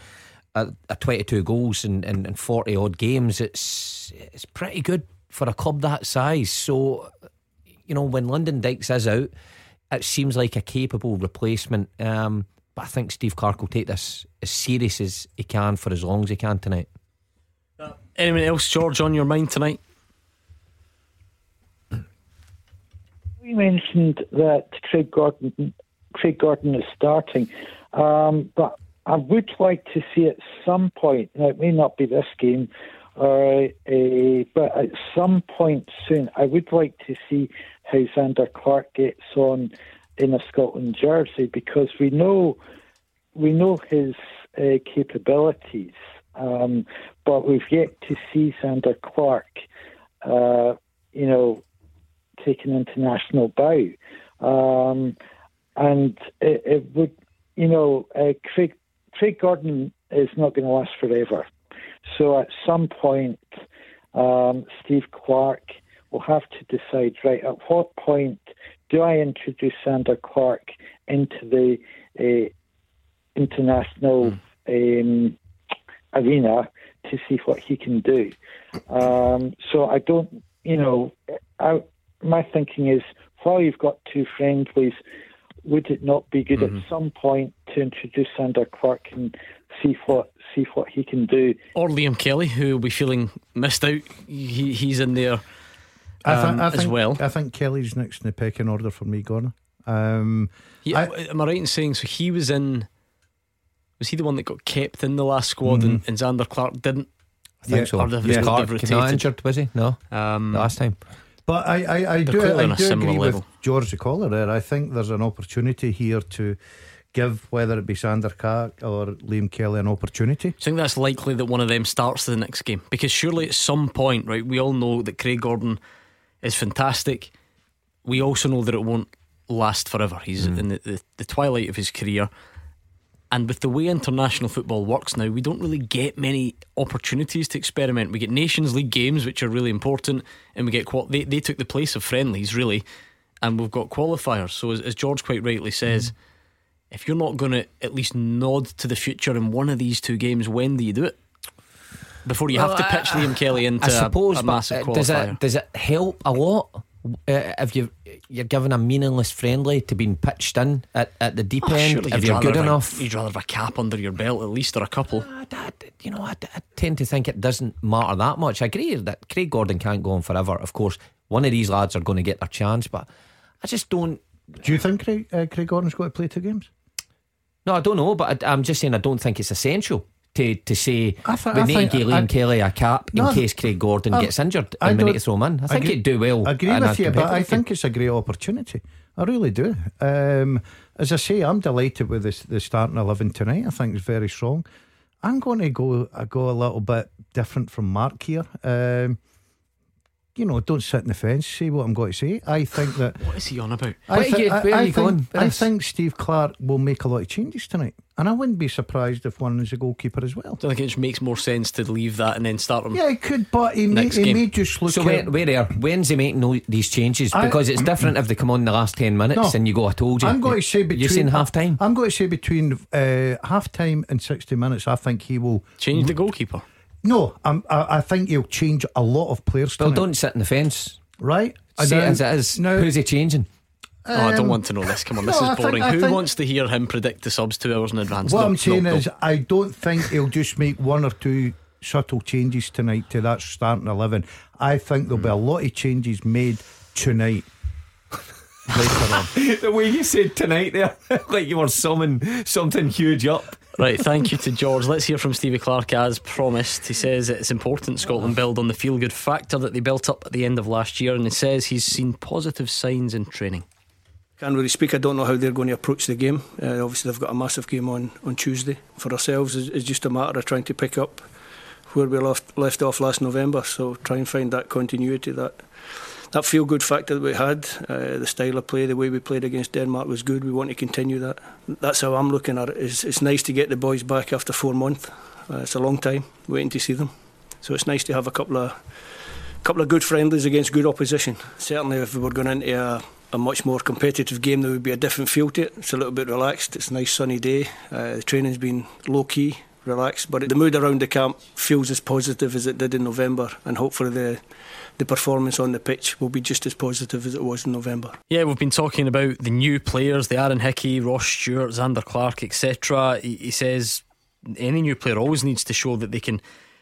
at 22 goals and 40 odd games, it's pretty good for a club that size. So, you know, when London Dykes is out, it seems like a capable replacement. But I think Steve Clarke will take this as serious as he can for as long as he can tonight. Anyone else, George, on your mind tonight? We mentioned that Craig Gordon is starting, but I would like to see at some point, now it may not be this game, but at some point soon, I would like to see how Zander Clark gets on in a Scotland jersey, because we know his capabilities, but we've yet to see Zander Clark, you know, take an international bow, and it would, you know, Craig Gordon is not going to last forever. So at some point, Steve Clarke will have to decide, right, at what point do I introduce Zander Clark into the international arena to see what he can do? So I don't, you know, my thinking is, while you've got two friendlies, would it not be good at some point to introduce Zander Clark and see what he can do? Or Liam Kelly, who will be feeling missed out. He's in there as well. I think Kelly's next in the pecking order for me, Gordon. Am I right in saying, so he was in, was he the one that got kept in the last squad and Zander Clark didn't? I think so. Clark not injured, was he? No, last time. But I do agree with George the caller there. I think there's an opportunity here to give, whether it be Zander Clark or Liam Kelly, an opportunity. I think that's likely that one of them starts the next game, because surely at some point, right, we all know that Craig Gordon is fantastic. We also know that it won't last forever. He's in the twilight of his career, and with the way international football works now, we don't really get many opportunities to experiment. We get Nations League games, which are really important, and we get they took the place of friendlies, really, and we've got qualifiers. So as George quite rightly says, if you're not going to at least nod to the future in one of these two games, when do you do it? Before you have to pitch Liam Kelly into, I suppose, a massive qualifier. Does it help a lot if you're given a meaningless friendly to being pitched in at the deep end? If you're good enough, you'd rather have a cap under your belt at least, or a couple. I tend to think it doesn't matter that much. I agree that Craig Gordon can't go on forever. Of course, one of these lads are going to get their chance, but I just don't. Do you think Craig Gordon's got to play two games? No, I don't know, but I'm just saying I don't think it's essential to say we need to give Liam Kelly a cap in case Craig Gordon gets injured and we need to throw him in. I think he'd do well. I agree with you, but I think it's a great opportunity. I really do. As I say, I'm delighted with the starting 11 tonight. I think it's very strong. I'm going to go a little bit different from Mark here. You know, don't sit on the fence. See what I'm going to say. I think that what is he on about? I think Steve Clarke will make a lot of changes tonight, and I wouldn't be surprised if one is a goalkeeper as well. I think it just makes more sense to leave that and then start him. Yeah, he could, but he may just look. So when's he making all these changes? Because it's different if they come on in the last 10 minutes and you go, I told you. I'm going to say between, you're saying half time. I'm going to say between half time and 60 minutes. I think he will change the goalkeeper. No, I think he'll change a lot of players tonight. Well, don't sit on the fence. Right, say it as it is. Now, who's he changing? Oh, I don't want to know this. Come on, this is boring. Who wants to hear him predict the subs 2 hours in advance? What I'm saying is, I don't think he'll just make one or two subtle changes tonight to that starting 11. I think there'll be a lot of changes made tonight. Later on. The way you said tonight there, like you were summing something huge up. Right, thank you to George. Let's hear from Stevie Clarke as promised. He says it's important Scotland build on the feel-good factor that they built up at the end of last year, and he says he's seen positive signs in training. Can't really speak. I don't know how they're going to approach the game. Obviously they've got a massive game on Tuesday. For ourselves, it's just a matter of trying to pick up where we left off last November, so try and find that continuity, that feel-good factor that we had. The style of play, the way we played against Denmark was good. We want to continue that. That's how I'm looking at it. It's nice to get the boys back after 4 months. It's a long time waiting to see them, so it's nice to have a couple of good friendlies against good opposition. Certainly if we were going into a much more competitive game, there would be a different feel to it. It's a little bit relaxed, it's a nice sunny day, the training's been low-key, relaxed, but the mood around the camp feels as positive as it did in November, and hopefully the performance on the pitch will be just as positive as it was in November. Yeah, we've been talking about the new players, the Aaron Hickey, Ross Stewart, Zander Clark, etc. He says any new player always needs to show that they can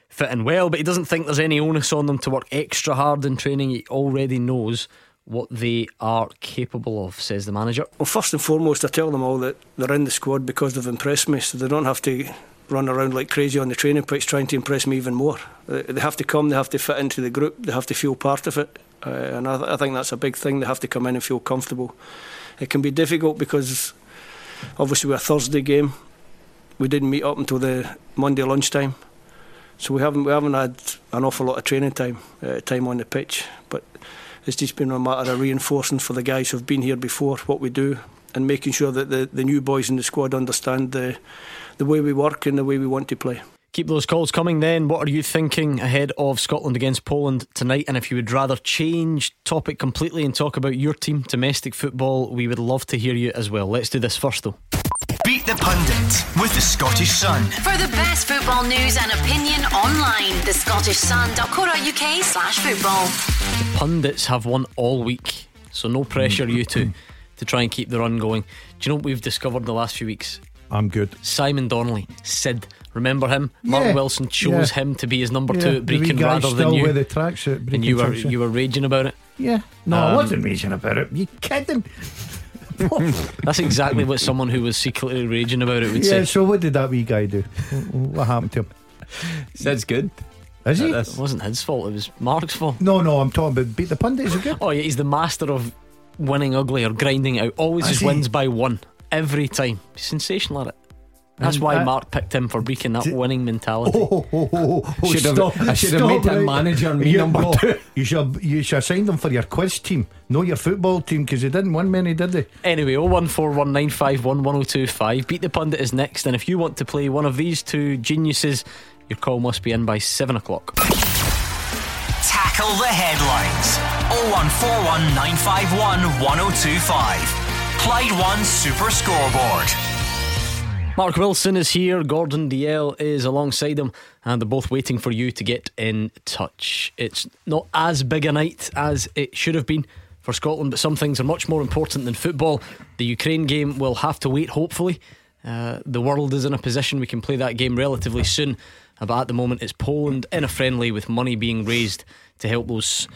fit in well, but he doesn't think there's any onus on them to work extra hard in training. He already knows what they are capable of, says the manager. Well, first and foremost, I tell them all that they're in the squad because they've impressed me, so they don't have to run around like crazy on the training pitch trying to impress me even more. They have to come, they have to fit into the group, they have to feel part of it, and I think that's a big thing. They have to come in and feel comfortable. It can be difficult because obviously we're a Thursday game, we didn't meet up until the Monday lunchtime, so we haven't had an awful lot of training time on the pitch, but it's just been a matter of reinforcing for the guys who've been here before what we do, and making sure that the new boys in the squad understand the way we work and the way we want to play. Keep those calls coming then. What are you thinking ahead of Scotland against Poland tonight? And if you would rather change topic completely and talk about your team, domestic football, we would love to hear you as well. Let's do this first though. Beat the Pundit with the Scottish Sun. For the best football news and opinion online, thescottishsun.co.uk/football. The pundits have won all week, so no pressure you two to try and keep the run going. Do you know what we've discovered in the last few weeks? I'm good. Simon Donnelly, Sid, remember him? Mark Wilson chose him to be his number two at Brecon rather than you. The tracksuit, and you were raging about it. Yeah, no, I wasn't raging about it. You kidding? That's exactly what someone who was secretly raging about it would say. Yeah, so what did that wee guy do? What happened to him? Sid's good. Is he? It wasn't his fault. It was Mark's fault. No, I'm talking about Beat the Pundit. Is it good? Oh yeah, he's the master of winning ugly or grinding out. Always just wins by one. Every time. Sensational at it. That's why Mark picked him for Brecon. That winning mentality. I should have made him manager and me number two. You should have signed him for your quiz team, not your football team, because he didn't win many, did they? Anyway, 01419511025. Beat the Pundit is next, and if you want to play one of these two geniuses, your call must be in by 7 o'clock. Tackle the headlines. 01419511025. Clyde One Super Scoreboard. Mark Wilson is here, Gordon Dalziel is alongside him, and they're both waiting for you to get in touch. It's not as big a night as it should have been for Scotland, but some things are much more important than football. The Ukraine game will have to wait, hopefully. The world is in a position we can play that game relatively soon, but at the moment it's Poland in a friendly, with money being raised to help those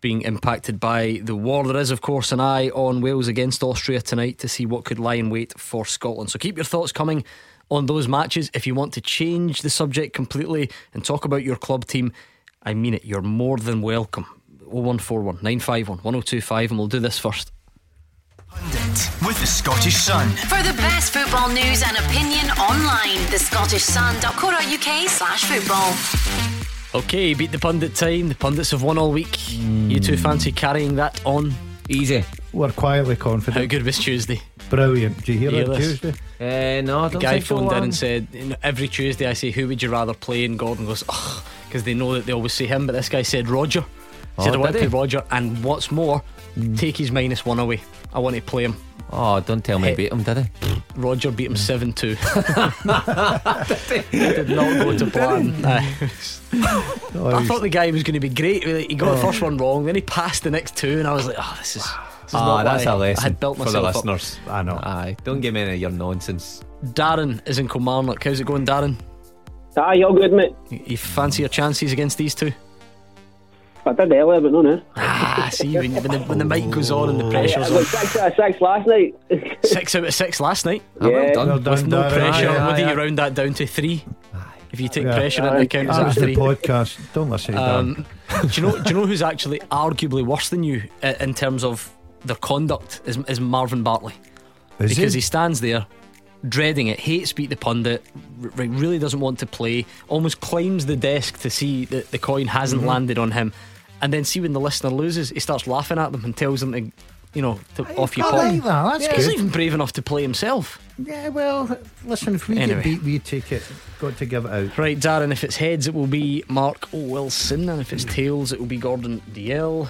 being impacted by the war. There is of course an eye on Wales against Austria tonight to see what could lie in wait for Scotland, so keep your thoughts coming on those matches. If you want to change the subject completely and talk about your club team, I mean it, you're more than welcome. 0141 951 1025. And we'll do this first with the Scottish Sun. For the best football news and opinion online, thescottishsun.co.uk/football. Okay, Beat the Pundit time. The pundits have won all week. You two fancy carrying that on? Easy. We're quietly confident. How good was Tuesday? Brilliant. Do you hear that Tuesday? No, I don't think so. The guy phoned in and said, you know, every Tuesday I say, who would you rather play? And Gordon goes, ugh, because they know that they always say him. But this guy said Roger. He said, I want to play Roger. And what's more, take his -1 away. I want to play him. Oh, don't tell me he beat him, did he? Roger beat him 7-2. Did not go to plan. I thought the guy was going to be great. He got the first one wrong, then he passed the next two, and I was like, oh, this is not that's a lesson I had built myself for the listeners up. I know. Aye, don't give me any of your nonsense. Darren is in Kilmarnock. How's it going, Darren? Aye, all good, mate. You fancy your chances against these two? I did earlier, but no now. See, when the mic goes on and the pressure's on. 6 out of 6 last night. 6 out of 6 last night. Yeah, well done. With no pressure. What do you round that down to? 3? If you take pressure in the count, that's 3. The podcast. Don't listen to that. Do you know who's actually arguably worse than you in terms of their conduct is Marvin Bartley. Is because he stands there dreading it, hates Beat the Pundit, really doesn't want to play, almost climbs the desk to see that the coin hasn't landed on him. And then see when the listener loses, he starts laughing at them and tells them to you know, off your pot. I like that. That's good. He's not even brave enough to play himself. Yeah, well, listen, if we get beat, we take it. Got to give it out. Right, Darren, if it's heads, it will be Mark Wilson, and if it's tails, it will be Gordon Dalziel.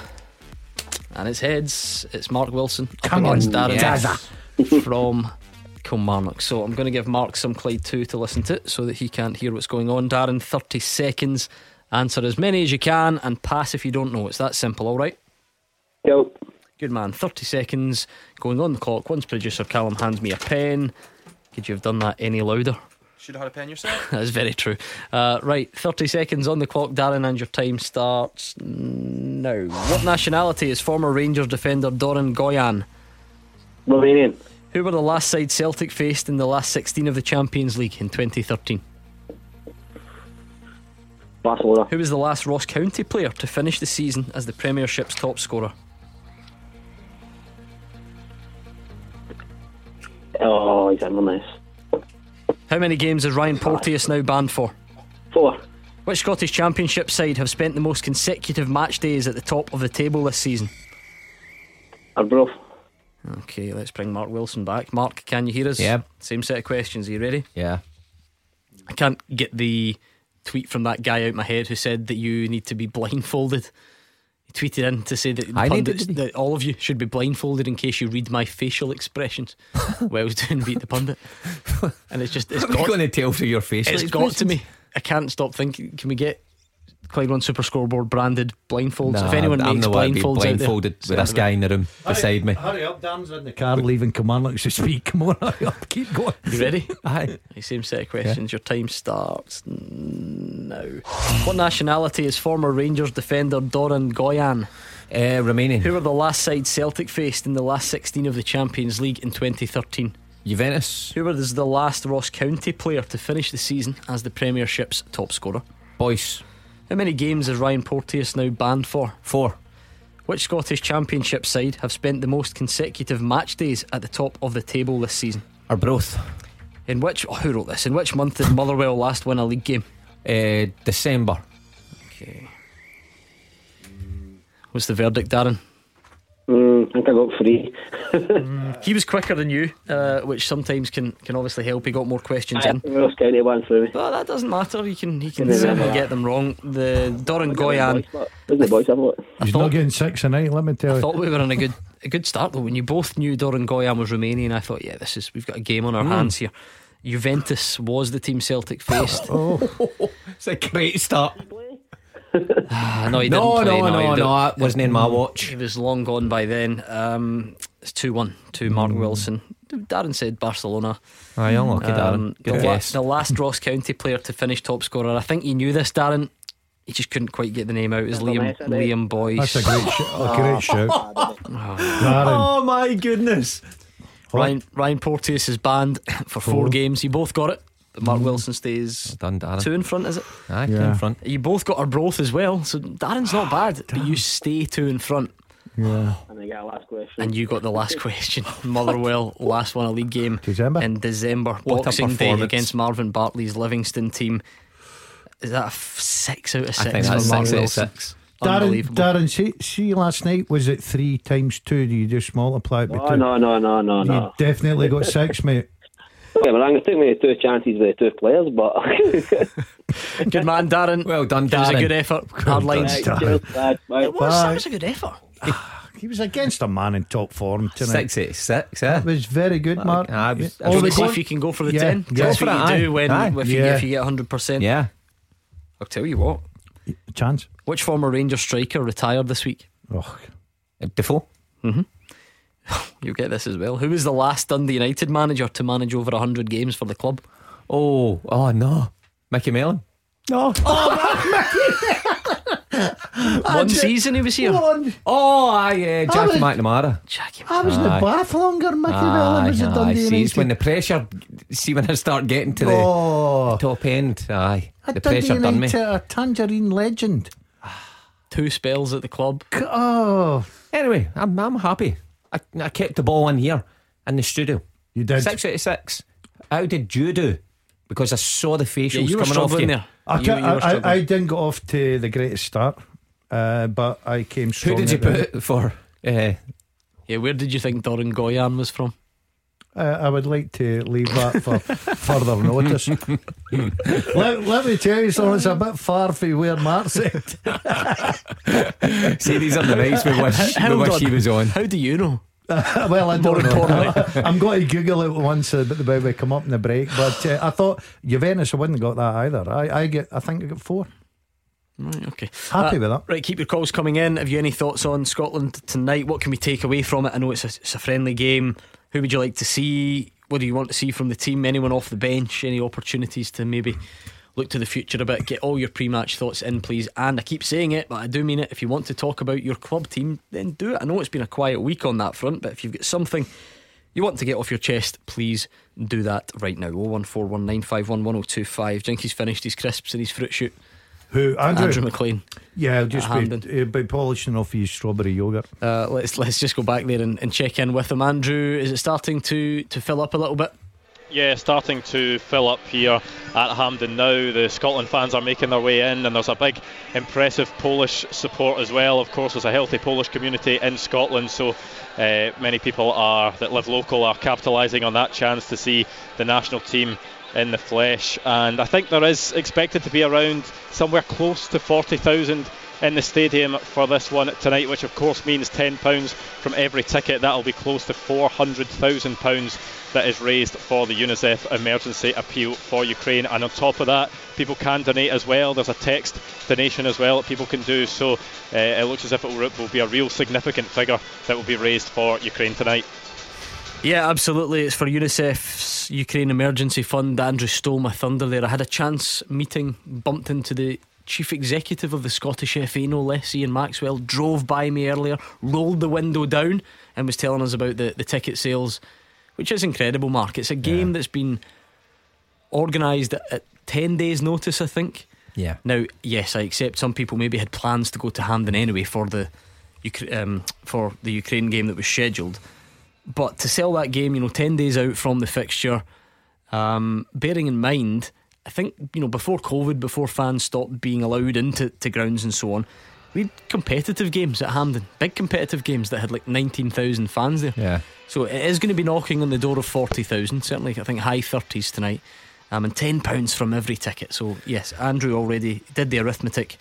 And it's heads, it's Mark Wilson. Come on, Darren. Yes. From Kilmarnock. So I'm going to give Mark some Clyde 2 to listen to, so that he can't hear what's going on. Darren, 30 seconds. Answer as many as you can and pass if you don't know. It's that simple, alright? Yep. Good man. 30 seconds going on the clock. Once producer Callum hands me a pen. Could you have done that any louder? Should have had a pen yourself. That's very true. Right, 30 seconds on the clock, Darren, and your time starts now. What nationality is former Rangers defender Doran Goyan? Romanian. Who were the last side Celtic faced in the last 16 of the Champions League in 2013? Barcelona. Who was the last Ross County player to finish the season as the Premiership's top scorer? Oh, he's in on this. How many games is Ryan Porteous now banned for? 4. Which Scottish Championship side have spent the most consecutive match days at the top of the table this season? Arbroath. Okay, let's bring Mark Wilson back. Mark, can you hear us? Yeah. Same set of questions, are you ready? Yeah. I can't get the tweet from that guy out my head who said that you need to be blindfolded. He tweeted in to say that the pundits, that all of you should be blindfolded in case you read my facial expressions while doing Beat the Pundit. And it's just, it's got, going to tell through your face. It's got to me. I can't stop thinking. Can we get Clyde One Super Scoreboard branded blindfolds? If anyone makes blindfolds, blindfolded with this guy in the room beside me. Hurry up, Dan's in the car leaving Kilmarnock to speak. Come on, hurry up, keep going. You ready? Aye. Same set of questions. Your time starts now. What nationality is former Rangers defender Doran Goyan? Romanian. Who were the last side Celtic faced in the last 16 of the Champions League in 2013? Juventus. Who was the last Ross County player to finish the season as the Premiership's top scorer? Boyce. How many games is Ryan Porteous now banned for? 4. Which Scottish Championship side have spent the most consecutive match days at the top of the table this season? Arbroath. In which who wrote this? In which month did Motherwell last win a league game? December. Okay. What's the verdict, Darren? I think I got 3. He was quicker than you, which sometimes can obviously help. He got more questions in. Ross County one through me. But that doesn't matter. He can certainly get them wrong. The Doran Goyan. He's not getting 6 a night, let me tell you. I thought we were on a good start though. When you both knew Doran Goyan was Romanian, I thought, yeah, this is, we've got a game on our hands here. Juventus was the team Celtic faced. Oh, it's a great start. No, he didn't play. No, it wasn't in my watch. He was long gone by then. It's 2-1 to Mark Wilson. Darren said Barcelona. Aye, unlucky, Darren. Good guess. The last Ross County player to finish top scorer. I think he knew this, Darren. He just couldn't quite get the name out. It was Liam Boyce. That's a great shout. Oh my goodness. Ryan Porteous is banned for 4 games. You both got it. Mark Wilson stays done, 2 in front, is it? Aye, 2 in front. You both got Arbroath as well, so Darren's not bad. But you stay 2 in front. Yeah. And I got a last question. And you got the last question. Motherwell last won a league game in December. What Boxing Day against Marvin Bartley's Livingston team. Is that a 6 out of 6? I think that's 6 out of 6. Darren, see last night, was it 3 times 2? Do you just multiply it by 2? No. You definitely got 6, mate. Yeah, well, it took me 2 chances with the 2 players, but good man, Darren. Well done, Darren. It was a good effort. Hard lines. It was a good effort. He was against a man in top form tonight. 6 out of 6, eh? It was very good, Mark. Always if you can go for the 10. That's what you do if you get 100%. Yeah. I'll tell you what. Chance. Which former Rangers striker retired this week? Defoe. You'll get this as well. Who was the last Dundee United manager to manage over 100 games for the club? No, Mickey Mellon. No. One season he was here. Jackie McNamara. I was in the bath longer. Mickey Mellon was at Dundee United. It's when the pressure, when I start getting to the top end. The pressure done me. A Tangerine legend. 2 spells at the club. Anyway, I'm happy. I kept the ball in here in the studio. You did. 6 out of 6. How did you do? Because I saw the facials coming off you. I didn't go off to the greatest start, but I came strong. Who did you put it for? Yeah, where did you think Doran Goyan was from? I would like to leave that for further notice. let me tell you something, it's a bit far from where Mark said. See, these are the nights we wish he was on. How do you know? Well, I don't know. I'm going to Google it once about we come up in the break. But I thought Juventus, I wouldn't have got that either. I think I got 4. Right, okay. Happy with that. Right, keep your calls coming in. Have you any thoughts on Scotland tonight? What can we take away from it? I know it's a friendly game. Who would you like to see? What do you want to see from the team? Anyone off the bench? Any opportunities to maybe look to the future a bit? Get all your pre-match thoughts in, please. And I keep saying it, but I do mean it, if you want to talk about your club team, then do it. I know it's been a quiet week on that front, but if you've got something you want to get off your chest, please do that right now. 01419511025. Jinky's finished his crisps and his fruit shoot. Who? Andrew McLean. Yeah, I'll just be polishing off his strawberry yogurt. Let's just go back there and check in with him. Andrew, is it starting to fill up a little bit? Yeah, starting to fill up here at Hampden now. The Scotland fans are making their way in, and there's a big, impressive Polish support as well. Of course, there's a healthy Polish community in Scotland, so many people that live local are capitalising on that chance to see the national team in the flesh, and I think there is expected to be around somewhere close to 40,000 in the stadium for this one tonight, which of course means £10 from every ticket. That'll be close to £400,000 that is raised for the UNICEF emergency appeal for Ukraine, and on top of that, people can donate as well. There's a text donation as well that people can do, so it looks as if it will be a real significant figure that will be raised for Ukraine tonight. Yeah, absolutely. It's for UNICEF's Ukraine Emergency Fund. Andrew stole my thunder there. I had a chance meeting, bumped into the chief executive of the Scottish FA, no less, Ian Maxwell. Drove by me earlier, rolled the window down, and was telling us about the ticket sales, which is incredible, Mark. It's a game that's been organised at 10 days' notice, I think. Yeah. Now, yes, I accept some people maybe had plans to go to Hampden anyway for the Ukraine game that was scheduled. But to sell that game, 10 days out from the fixture, bearing in mind, I think, before COVID, before fans stopped being allowed into grounds and so on, we had competitive games at Hampden, big competitive games that had like 19,000 fans there. Yeah. So it is going to be knocking on the door of 40,000, certainly, I think, high 30s tonight, and £10 from every ticket. So yes, Andrew already did the arithmetic.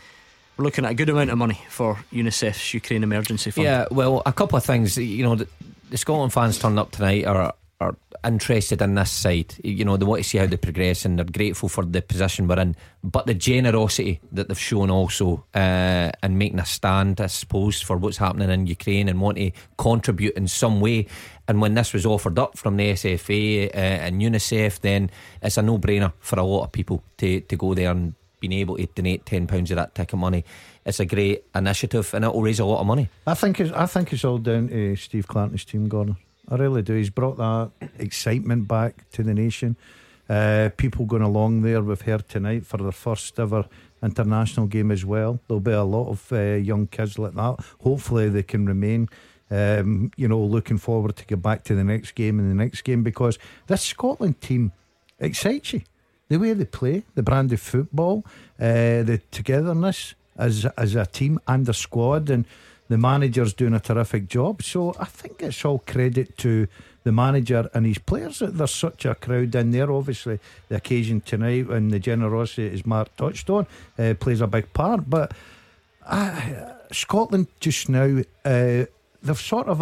We're looking at a good amount of money for UNICEF's Ukraine Emergency Fund. Yeah, well, a couple of things, the Scotland fans turning up tonight are interested in this side. They want to see how they progress, and they're grateful for the position we're in, but the generosity that they've shown also in making a stand, I suppose, for what's happening in Ukraine, and want to contribute in some way. And when this was offered up from the SFA and UNICEF, then it's a no-brainer for a lot of people to go there and being able to donate £10 of that ticket money. It's a great initiative, and it will raise a lot of money. I think it's all down to Steve Clarke and his team, Gordon. I really do. He's brought that excitement back to the nation. People going along there, we've heard tonight, for their first ever international game as well. There'll be a lot of young kids like that. Hopefully they can remain, looking forward to get back to the next game and the next game, because this Scotland team excites you. The way they play, the brand of football, the togetherness as a team and a squad, and the manager's doing a terrific job. So I think it's all credit to the manager and his players that there's such a crowd in there. Obviously the occasion tonight and the generosity, as Mark touched on, plays a big part. But Scotland just now, they've sort of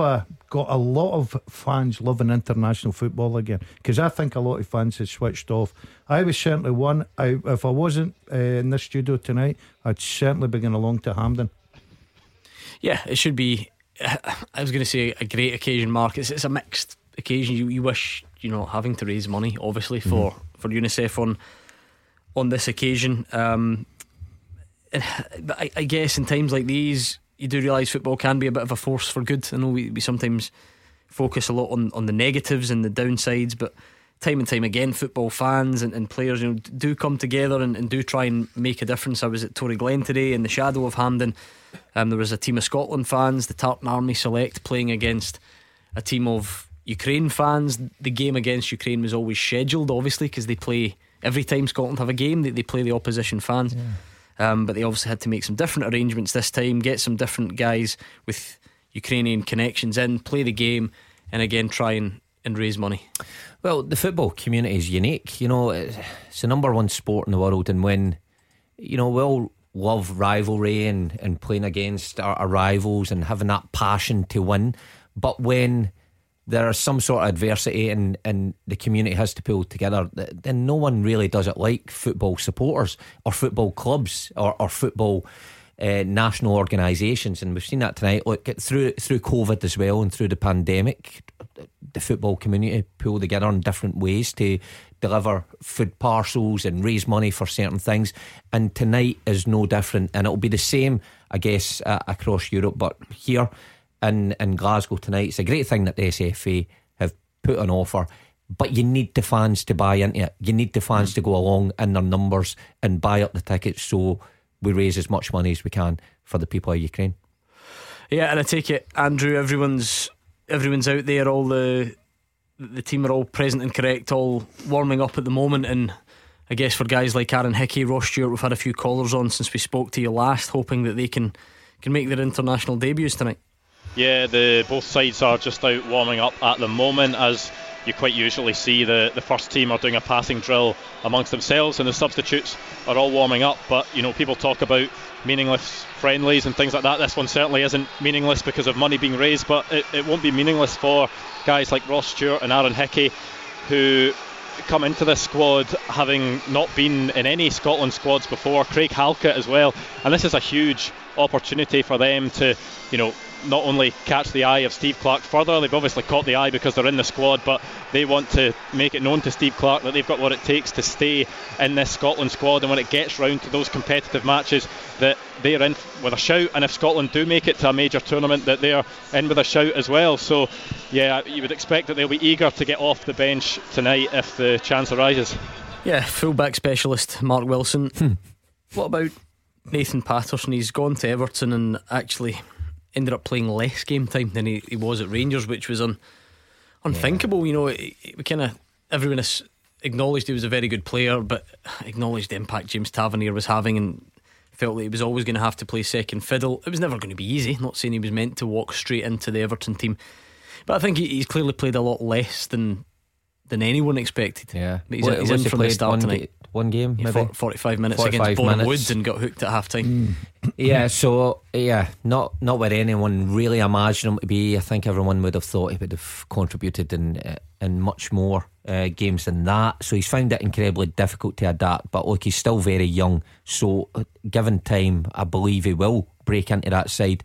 got a lot of fans loving international football again, because I think a lot of fans have switched off. I was certainly one. If I wasn't in this studio tonight, I'd certainly be going along to Hampden. Yeah, it should be, I was going to say, a great occasion, Mark. It's a mixed occasion. You wish, having to raise money, obviously, for UNICEF on this occasion. But I guess in times like these, you do realise football can be a bit of a force for good. I know we sometimes focus a lot on the negatives and the downsides, but time and time again, football fans and players do come together and do try and make a difference. I was at Torry Glen today in the shadow of Hampden. There was a team of Scotland fans, the Tartan Army Select, playing against a team of Ukraine fans. The game against Ukraine was always scheduled, obviously, because they play every time Scotland have a game, they play the opposition fans. Yeah. But they obviously had to make some different arrangements this time, get some different guys with Ukrainian connections in, play the game, and again try and raise money. Well, the football community is unique. You know, it's the number one sport in the world, and when, you know, we all love rivalry and playing against our rivals and having that passion to win, but when there is some sort of adversity and the community has to pull together, then no one really does it like football supporters or football clubs or football national organisations. And we've seen that tonight. Look, through COVID as well, and through the pandemic, the football community pulled together in different ways to deliver food parcels and raise money for certain things, and tonight is no different, and it'll be the same, I guess, across Europe. But here in Glasgow tonight, it's a great thing that the SFA have put on offer, but you need the fans to buy into it. You need the fans to go along in their numbers and buy up the tickets, so we raise as much money as we can for the people of Ukraine. Yeah, and I take it, Andrew, everyone's out there, all the team are all present and correct, all warming up at the moment. And I guess for guys like Aaron Hickey, Ross Stewart, we've had a few callers on since we spoke to you last, hoping that they can make their international debuts tonight. Yeah, both sides are just out warming up at the moment, as you quite usually see. The first team are doing a passing drill amongst themselves, and the substitutes are all warming up. But, you know, people talk about meaningless friendlies and things like that. This one certainly isn't meaningless because of money being raised, but it won't be meaningless for guys like Ross Stewart and Aaron Hickey, who come into this squad having not been in any Scotland squads before. Craig Halkett as well. And this is a huge opportunity for them to, you know, not only catch the eye of Steve Clarke further — they've obviously caught the eye because they're in the squad — but they want to make it known to Steve Clarke that they've got what it takes to stay in this Scotland squad, and when it gets round to those competitive matches, that they're in with a shout. And if Scotland do make it to a major tournament, that they're in with a shout as well. So yeah, you would expect that they'll be eager to get off the bench tonight if the chance arises. Yeah, fullback specialist Mark Wilson. What about Nathan Patterson? He's gone to Everton and actually ended up playing less game time than he was at Rangers, which was unthinkable. You know, everyone has acknowledged he was a very good player, but acknowledged the impact James Tavernier was having, and felt that he was always going to have to play second fiddle. It was never going to be easy. Not saying he was meant to walk straight into the Everton team, but I think he's clearly played a lot less than anyone expected. Yeah, but he's in from the start tonight. One game, maybe 45 minutes against Bournemouth Woods, and got hooked at half time. Yeah, so yeah, not where anyone really imagined him to be. I think everyone would have thought he would have contributed in much more games than that. So he's found it incredibly difficult to adapt. But look, he's still very young, so given time, I believe he will break into that side.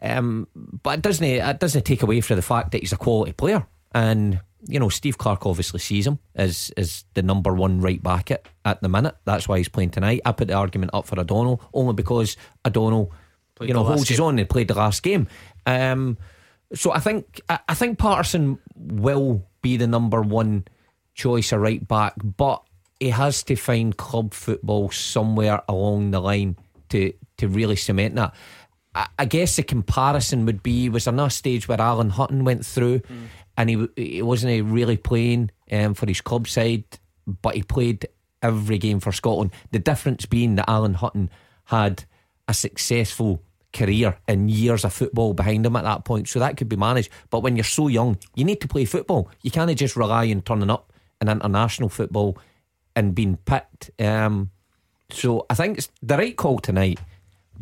But it doesn't take away from the fact that he's a quality player. And, you know, Steve Clarke obviously sees him as the number one right back at the minute. That's why he's playing tonight. I put the argument up for O'Donnell only because O'Donnell holds his own and played the last game. So I think Patterson will be the number one choice, a right back, but he has to find club football somewhere along the line to really cement that. I guess the comparison would be, was there not a stage where Alan Hutton went through and he wasn't really playing for his club side, but he played every game for Scotland? The difference being that Alan Hutton had a successful career and years of football behind him at that point, so that could be managed. But when you're so young, you need to play football. You can't just rely on turning up in international football and being picked. So I think it's the right call tonight,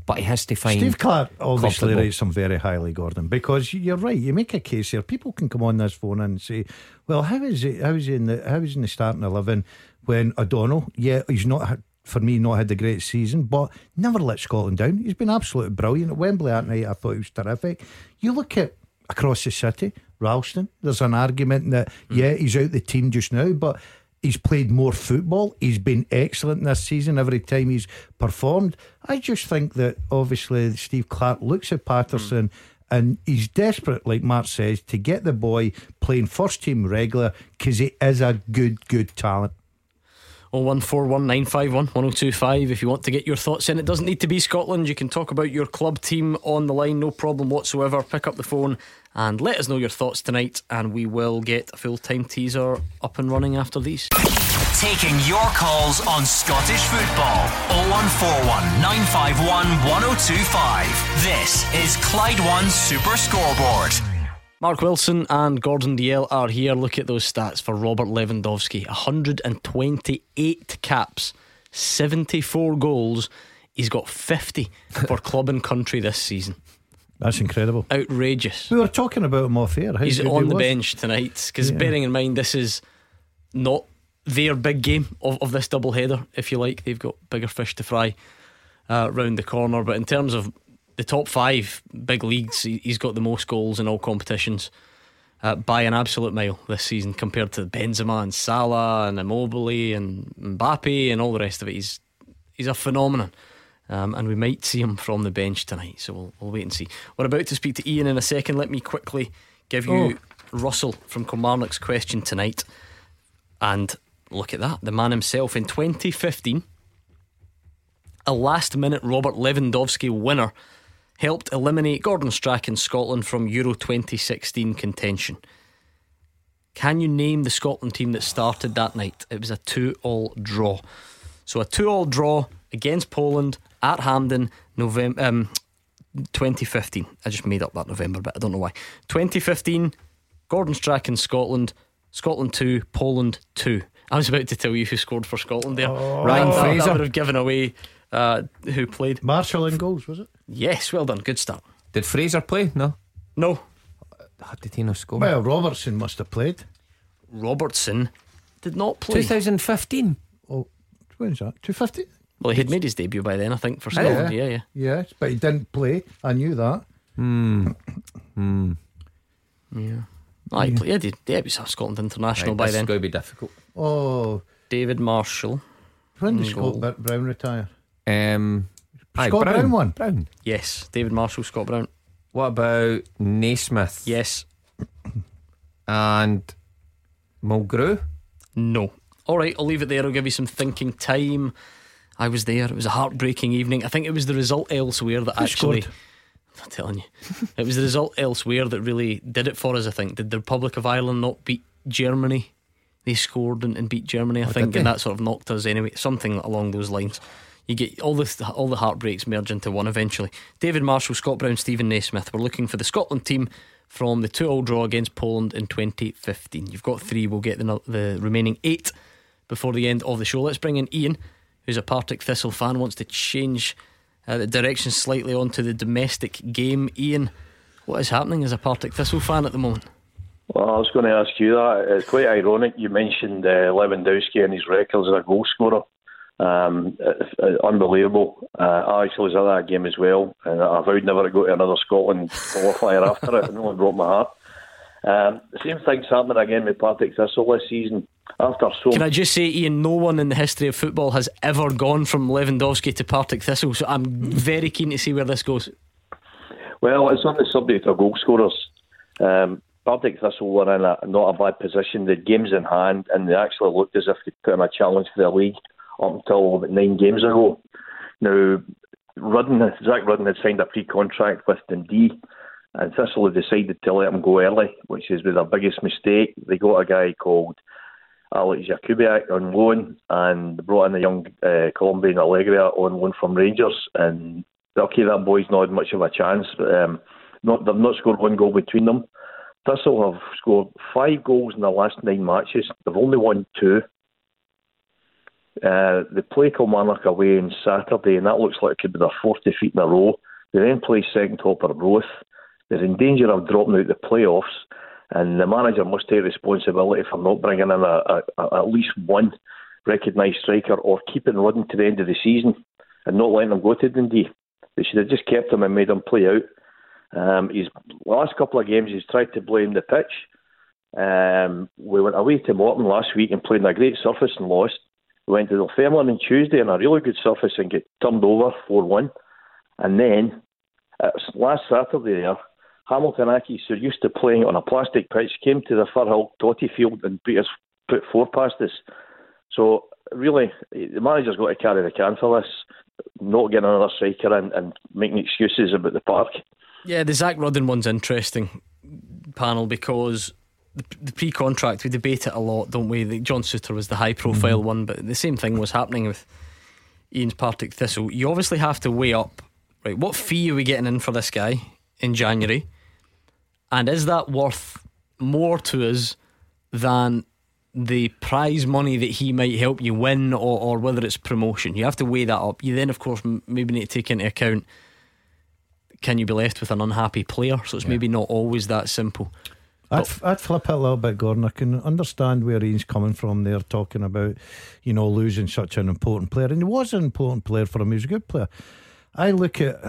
but he has to find... Steve Clarke obviously rates him very highly, Gordon, because you're right, you make a case here. People can come on this phone and say, well, how is he in the starting 11 when O'Donnell, yeah, he's not, for me, not had the great season, but never let Scotland down. He's been absolutely brilliant. At Wembley that night, I thought he was terrific. You look at across the city, Ralston, there's an argument that, yeah, he's out the team just now, but he's played more football. He's been excellent this season every time he's performed. I just think that obviously Steve Clarke looks at Patterson and he's desperate, like Mark says, to get the boy playing first team regular, because he is a good talent. 01419511025 if you want to get your thoughts in. It doesn't need to be Scotland. You can talk about your club team on the line, no problem whatsoever. Pick up the phone and let us know your thoughts tonight, and we will get a full-time teaser up and running after these. taking your calls on Scottish football. 0141 951 1025. This is Clyde One Super Scoreboard. Mark Wilson and Gordon Dalziel are here. Look at those stats for Robert Lewandowski. 128 caps, 74 goals. He's got 50 for club and country this season. That's incredible. Outrageous. We were talking about him off air. He's on the bench tonight. Because bearing in mind, this is not their big game of this double header, if you like. They've got bigger fish to fry round the corner. But in terms of the top five big leagues, he's got the most goals in all competitions by an absolute mile this season, compared to Benzema and Salah and Immobile and Mbappe and all the rest of it. He's a phenomenon. And we might see him from the bench tonight, so we'll wait and see. We're about to speak to Ian in a second. Let me quickly give you Russell from Kilmarnock's question tonight. And look at that, the man himself in 2015, a last minute Robert Lewandowski winner helped eliminate Gordon Strachan in Scotland from Euro 2016 contention. Can you name the Scotland team that started that night? It was a 2-2 draw. So a 2-2 draw against Poland at Hampden, November 2015. I just made up that November bit, I don't know why. 2015, Gordon Strachan in Scotland. Scotland 2, Poland 2. I was about to tell you who scored for Scotland there. Ryan Fraser. That would have given away who played. Marshall in goals, was it? Yes, well done, good start. Did Fraser play? No. Did he not score? Well, Robertson must have played. Robertson did not play. 2015. Oh, when is that? 2015? Well, he had made his debut by then, I think, for Scotland. Yeah. Yes, but he didn't play. I knew that. Yeah. Oh, he played. Yeah, he was a Scotland international by then. It's going to be difficult. Oh, David Marshall. When did Scott Brown retire? Scott Brown won. Brown. Yes, David Marshall, Scott Brown. What about Naismith? Yes. And Mulgrew? No. Alright, I'll leave it there. I'll give you some thinking time. I was there. It was a heartbreaking evening. I think it was the result elsewhere that actually scored. I'm not telling you. It was the result elsewhere that really did it for us, I think. Did the Republic of Ireland not beat Germany? They scored and beat Germany, I think, and that sort of knocked us anyway. Something along those lines. You get all the heartbreaks merge into one eventually. David Marshall, Scott Brown, Stephen Naismith. We're looking for the Scotland team from the 2-2 draw against Poland in 2015. You've got 3. We'll get the remaining 8 before the end of the show. Let's bring in Ian, who's a Partick Thistle fan, wants to change the direction slightly onto the domestic game. Ian, what is happening as a Partick Thistle fan at the moment? Well, I was going to ask you that. It's quite ironic you mentioned Lewandowski and his records as a goal scorer. Unbelievable. I actually was at that game as well, and I vowed never to go to another Scotland qualifier after it. It only broke my heart. The same thing's happening again with Partick Thistle this season. Can I just say, Ian, no one in the history of football has ever gone from Lewandowski to Partick Thistle, so I'm very keen to see where this goes. Well, it's on the subject of goal scorers. Partick Thistle were in not a bad position. They had games in hand, and they actually looked as if they put in a challenge for the league up until about 9 games ago. Now, Zach Rudden had signed a pre-contract with Dundee, and Thistle had decided to let him go early, which is their biggest mistake. They got a guy called Alex Jakubiak on loan, and brought in a young Colombian Alegria on loan from Rangers, and lucky that boy's not had much of a chance. But, they've not scored one goal between them. Thistle have scored 5 goals in the last 9 matches. They've only won 2. They play Kilmarnock away on Saturday, and that looks like it could be their fourth defeat in a row. They then play second top of both. They're in danger of dropping out the playoffs, and the manager must take responsibility for not bringing in at least one recognised striker, or keeping Rudden to the end of the season and not letting him go to Dundee. They should have just kept him and made him play out. His last couple of games, he's tried to blame the pitch. We went away to Morton last week and played on a great surface and lost. We went to Dunfermline on Tuesday on a really good surface and got turned over 4-1. And then, last Saturday there, Hamilton Ackies, who are used to playing on a plastic pitch, came to the Firhill Totty Field and put 4 past us. So, really, the manager's got to carry the can for this, not getting another striker in and making excuses about the park. Yeah, the Zach Rudden one's interesting, panel, because the pre-contract, we debate it a lot, don't we? Like John Souter was the high-profile one, but the same thing was happening with Ian's Partick Thistle. You obviously have to weigh up, right, what fee are we getting in for this guy in January, and is that worth more to us than the prize money that he might help you win, or whether it's promotion? You have to weigh that up. You then of course maybe need to take into account, can you be left with an unhappy player? So it's maybe not always that simple. I'd flip it a little bit, Gordon. I can understand where Ian's coming from there, talking about, you know, losing such an important player. And he was an important player for him. He was a good player. I look at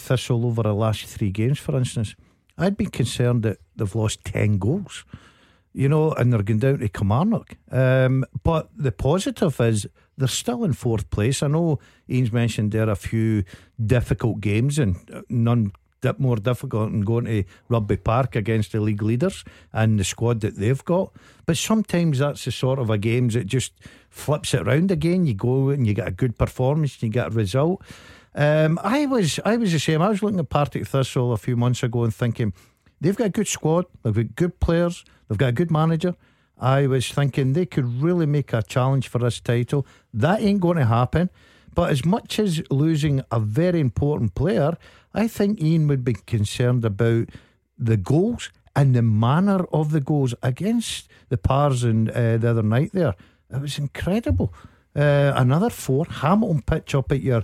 Thistle over the last three games, for instance. I'd be concerned that they've lost 10 goals, you know, and they're going down to Kilmarnock. But the positive is they're still in fourth place. I know Ian's mentioned there a few difficult games, and none more difficult than going to Rugby Park against the league leaders and the squad that they've got. But sometimes that's the sort of a game that just flips it round again. You go and you get a good performance, you get a result. I was the same. I was looking at Partick Thistle a few months ago and thinking, they've got a good squad, they've got good players, they've got a good manager. I was thinking they could really make a challenge for this title. That ain't going to happen. But as much as losing a very important player, I think Ian would be concerned about the goals and the manner of the goals against the Pars and the other night there. It was incredible. Another four. Hamilton pitch up at your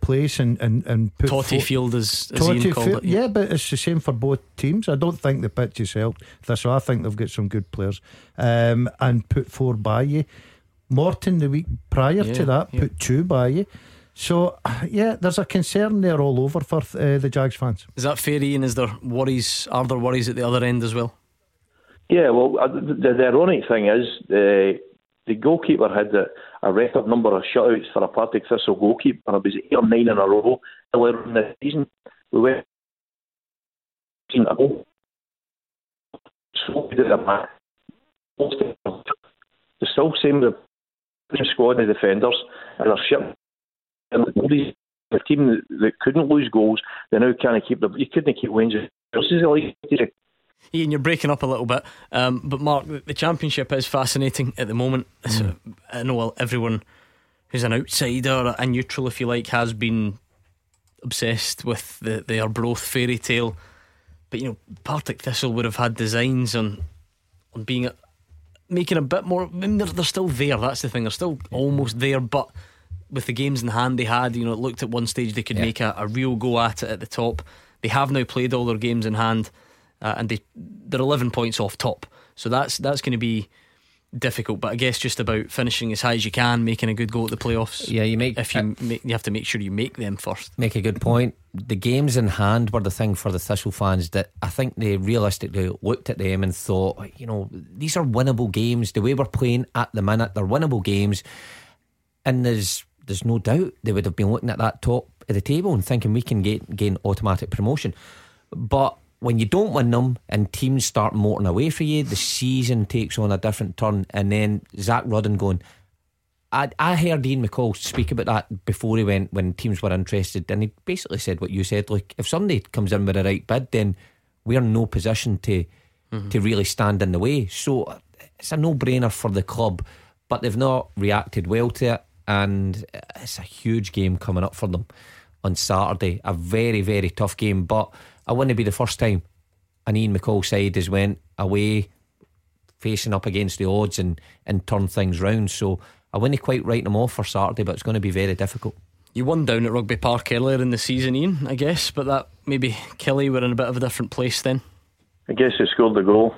place and put Totty Field, as Ian called it. Yeah, but it's the same for both teams. I don't think the pitch has helped Thistle. I think they've got some good players, and put four by you. Morton the week prior to that put two by you. So yeah, there's a concern there all over for the Jags fans. Is that fair, Ian? Is there worries? Are there worries at the other end as well? Yeah, well, the ironic thing is the goalkeeper had a record number of shutouts for a Partick Thistle goalkeeper, and it was 8 or 9 in a row earlier in the season. We went a goal, so we did a match. The still same as the squad and the defenders, and they're shipping. And the team that couldn't lose goals, they now can't keep them. You couldn't keep winning. Ian, you're breaking up a little bit, but Mark, the championship is fascinating at the moment. So I know everyone who's an outsider, a neutral if you like, has been obsessed with the Arbroath fairy tale. But you know, Partick Thistle would have had designs on being making a bit more. I mean, they're still there. That's the thing. They're still almost there, but with the games in hand they had, you know, it looked at one stage they could make a real go at it at the top. They have now played all their games in hand, and they're 11 points off top. So that's going to be difficult. But I guess just about finishing as high as you can, making a good go at the playoffs. Yeah, you have to make sure you make them first. Make a good point. The games in hand were the thing for the Thistle fans that I think they realistically looked at them and thought, you know, these are winnable games. The way we're playing at the minute, they're winnable games. And there's no doubt they would have been looking at that top of the table and thinking we can gain automatic promotion. But when you don't win them and teams start motoring away for you, the season takes on a different turn. And then Zach Rudden going, I heard Ian McCall speak about that before he went, when teams were interested, and he basically said what you said. Like, if somebody comes in with a right bid, then we're in no position to really stand in the way. So it's a no-brainer for the club, but they've not reacted well to it. And it's a huge game coming up for them on Saturday. A very, very tough game. But it wouldn't be the first time an Ian McCall side has went away facing up against the odds and turned things round. So I wouldn't quite write them off for Saturday, but it's going to be very difficult. You won down at Rugby Park earlier in the season, Ian, I guess. But that maybe Kelly were in a bit of a different place then. I guess they scored the goal.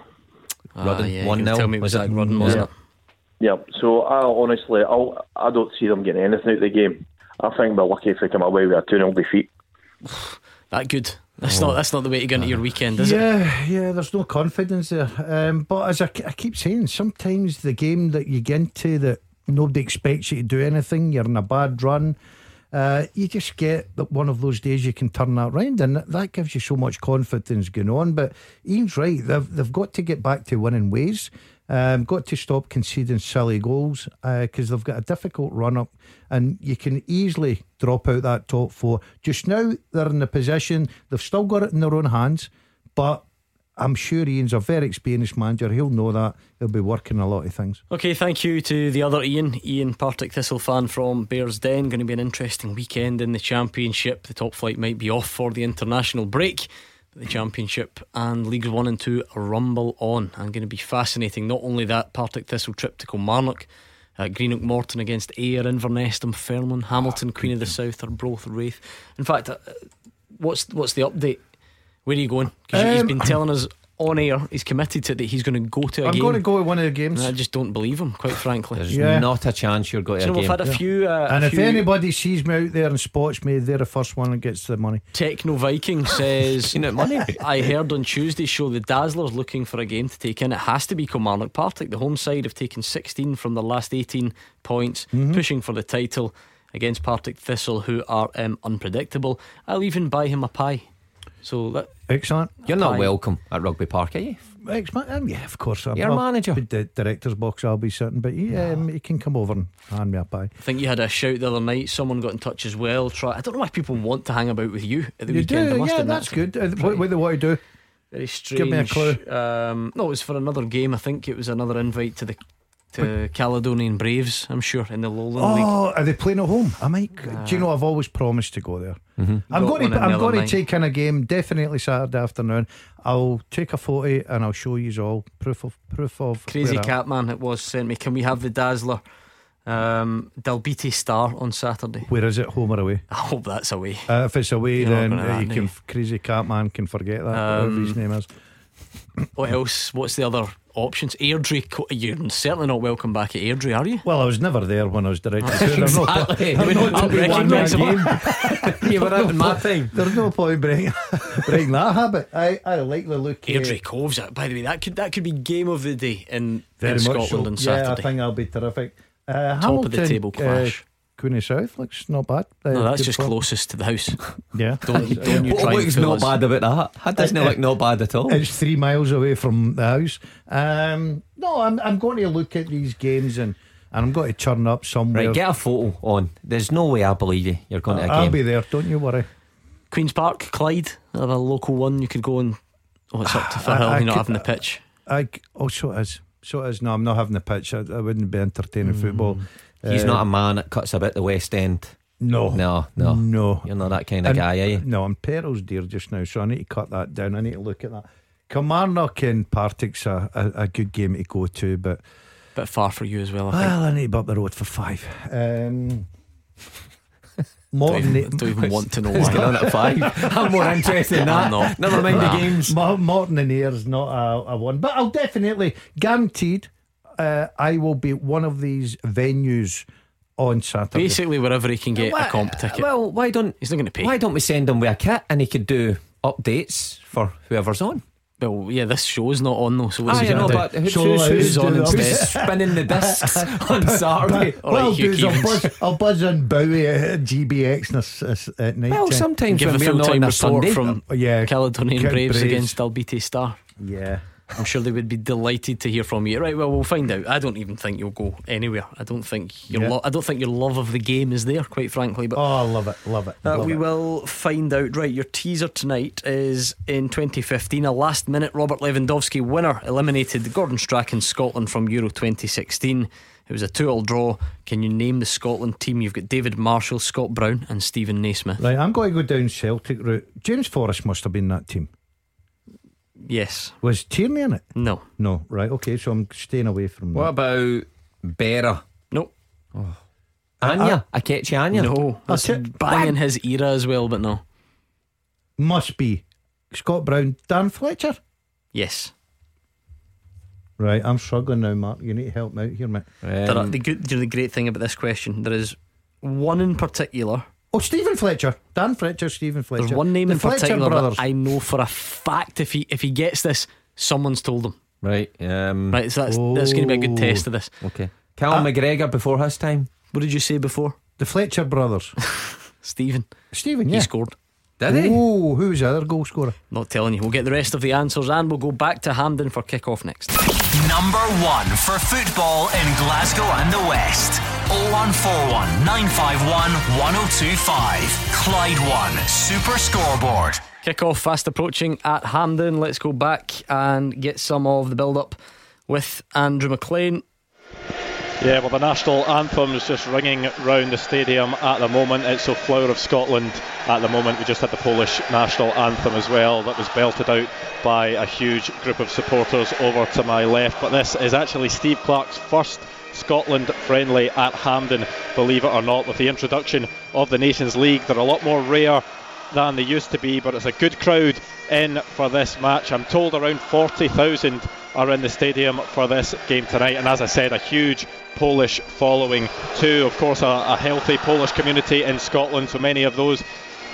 Rudden 1-0. Was that Rudden, wasn't it? Yeah, so I honestly don't see them getting anything out of the game. I think they're lucky if they come away with a 2-0 defeat. That good. That's not the way to go into your weekend, is it? Yeah, there's no confidence there. But as I keep saying, sometimes the game that you get into that nobody expects you to do anything, you're in a bad run, you just get that one of those days you can turn that round, and that gives you so much confidence going on. But Ian's right, they've got to get back to winning ways. Got to stop conceding silly goals, because they've got a difficult run up, and you can easily drop out that top four. Just now they're in the position, they've still got it in their own hands, but I'm sure Ian's a very experienced manager. He'll know that. He'll be working a lot of things. OK, thank you to the other Ian, Partick Thistle fan from Bearsden. Going to be an interesting weekend in the Championship. The top flight might be off for the international break. The Championship and Leagues 1 and 2 rumble on, and going to be fascinating. Not only that, Partick Thistle trip to Kilmarnock, Greenock Morton against Ayr, Inverness, Dunfermline, Hamilton, Queen of the South, Arbroath, Wraith. In fact, what's the update? Where are you going? Because he's been telling us on air he's committed to that he's going to go to a game. I'm going to go to one of the games. And I just don't believe him, quite frankly. There's not a chance you're going to a game. We've had a few and a few... if anybody sees me out there and spots me, they're the first one that gets the money. Techno Viking says money. I heard on Tuesday's show the Dazzlers looking for a game to take in. It has to be Kilmarnock. Partick, the home side, have taken 16 from their last 18 points, pushing for the title against Partick Thistle, who are unpredictable. I'll even buy him a pie. So that excellent. You're not welcome at Rugby Park, are you? Yeah, of course. You're a manager. The director's box I'll be sitting, but he can come over and hand me a pie. I think you had a shout the other night. Someone got in touch as well. I don't know why people want to hang about with you at the weekend. You do, that's good. What they want to do? Very strange. Give me a clue. No, it was for another game. I think it was another invite to the Caledonian Braves, I'm sure, in the Lowland League. Oh, are they playing at home? I might. Do you know, I've always promised to go there. I'm going to take in a game, definitely Saturday afternoon. I'll take a photo and I'll show you all proof of Crazy Catman it was sent me. Can we have the Dazzler Dalbeattie Star on Saturday? Where is it? Home or away? I hope that's away. If it's away, then Crazy Catman can forget that, whatever his name is. What else? What's the other options? Airdrie. You're certainly not welcome back at Airdrie, are you? Well, I was never there when I was director. Exactly. You were having my thing. There's no point breaking that habit. I like the look. Airdrie Cove's, by the way, that could be game of the day in Scotland on Saturday. Yeah, I think that'll be terrific. Top of the table clash. Queen of South looks not bad. That's just closest to the house. Yeah. Don't you try and not bad about that? That doesn't look not bad at all. It's 3 miles away from the house. No, I'm going to look at these games and I'm going to turn up somewhere. Right, get a photo on. There's no way I believe you're going to a game. I'll be there, don't you worry. Queen's Park, Clyde, have a local one you could go and. Oh, it's up to Phil. You're not having the pitch. So it is. No, I'm not having the pitch. I wouldn't be entertaining football. He's not a man that cuts about the West End. No. You're not that kind of guy, are you? No, I'm perils dear just now, so I need to cut that down. I need to look at that. Kilmarnock and Partick's a good game to go to, but a bit far for you as well, I think. Well, I need to be up the road for 5. Morton, don't even want to know what's going on at 5. I'm more interested in that. Never mind the games. Morton and Ayre's not a one, but I'll definitely, guaranteed, I will be at one of these venues on Saturday. Basically wherever he can get a comp ticket. Well, why don't he's not going to pay? Why don't we send him with a kit and he could do updates for whoever's on? Well, yeah, this show's not on though, so what's he going to do? Who's on instead? Spinning the discs on Saturday? I'll buzz on Bowie at GBX at night. Well, sometimes give a full-time report from Caledonian Braves against Dalbeattie Star. Yeah, I'm sure they would be delighted to hear from you. Right, well, we'll find out. I don't even think you'll go anywhere. I don't think your love of the game is there, quite frankly. But I love it. We will find out. Right, your teaser tonight is in 2015. A last minute Robert Lewandowski winner eliminated Gordon Strachan's Scotland from Euro 2016. It was a 2-2 draw. Can you name the Scotland team? You've got David Marshall, Scott Brown and Stephen Naismith. Right, I'm going to go down Celtic route. James Forrest must have been that team. Yes. Was Tierney in it? No. Right, okay, so I'm staying away from that. What about Berra? No. Anya? Akechi Anya? No. That's bang in his era as well, but no. Must be Scott Brown, Dan Fletcher? Yes. Right, I'm struggling now, Mark. You need to help me out here, mate. The great thing about this question, there is one in particular. Oh, Stephen Fletcher. Dan Fletcher, Stephen Fletcher. There's one name in particular that I know for a fact if he gets this, someone's told him. Right. Right, so that's going to be a good test of this. Okay. Callum McGregor before his time. What did you say before? The Fletcher brothers. Stephen. He scored. Did he? Oh, who's the other goal scorer? Not telling you. We'll get the rest of the answers and we'll go back to Hampden for kick-off next. Number 1 for football in Glasgow and the West. 0141 951 1025. Clyde One Super Scoreboard. Kick-off fast approaching at Hampden. Let's go back and get some of the build-up with Andrew McLean. Yeah, well, the national anthem is just ringing round the stadium at the moment. It's the flower of Scotland at the moment. We just had the Polish national anthem as well that was belted out by a huge group of supporters over to my left. But this is actually Steve Clarke's first Scotland friendly at Hampden, believe it or not. With the introduction of the Nations League, they're a lot more rare than they used to be, but it's a good crowd in for this match. I'm told around 40,000 are in the stadium for this game tonight, and as I said, a huge Polish following too. Of course, a healthy Polish community in Scotland, so many of those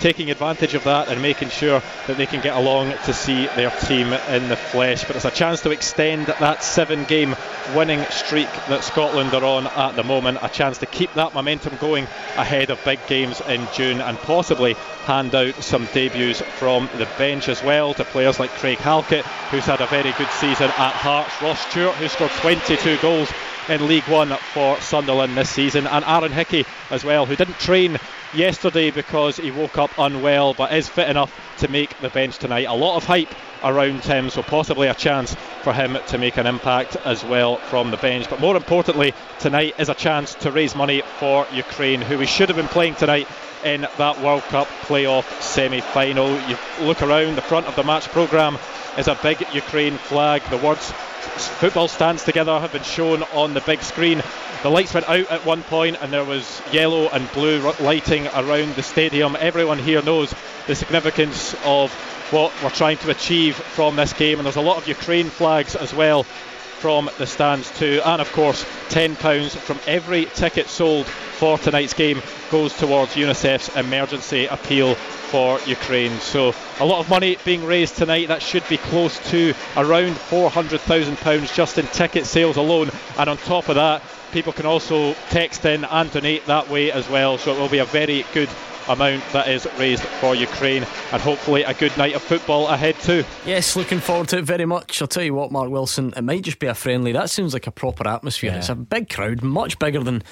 taking advantage of that and making sure that they can get along to see their team in the flesh. But it's a chance to extend that 7-game winning streak that Scotland are on at the moment, a chance to keep that momentum going ahead of big games in June, and possibly hand out some debuts from the bench as well to players like Craig Halkett, who's had a very good season at Hearts, Ross Stewart, who scored 22 goals in League One for Sunderland this season, and Aaron Hickey as well, who didn't train yesterday because he woke up unwell, but is fit enough to make the bench tonight. A lot of hype around him, so possibly a chance for him to make an impact as well from the bench. But more importantly, tonight is a chance to raise money for Ukraine, who we should have been playing tonight in that World Cup playoff semi-final. You look around, the front of the match programme is a big Ukraine flag. The words "Football Stands Together" have been shown on the big screen. The lights went out at one point and there was yellow and blue lighting around the stadium. Everyone here knows the significance of what we're trying to achieve from this game, and there's a lot of Ukraine flags as well from the stands too. And of course, £10 from every ticket sold for tonight's game goes towards UNICEF's emergency appeal for Ukraine. So a lot of money being raised tonight. That should be close to around £400,000 just in ticket sales alone, and on top of that, people can also text in and donate that way as well. So it will be a very good amount that is raised for Ukraine, and hopefully a good night of football ahead too. Yes, looking forward to it very much. I'll tell you what, Mark Wilson, it might just be a friendly. That sounds like a proper atmosphere. Yeah. It's a big crowd, much bigger than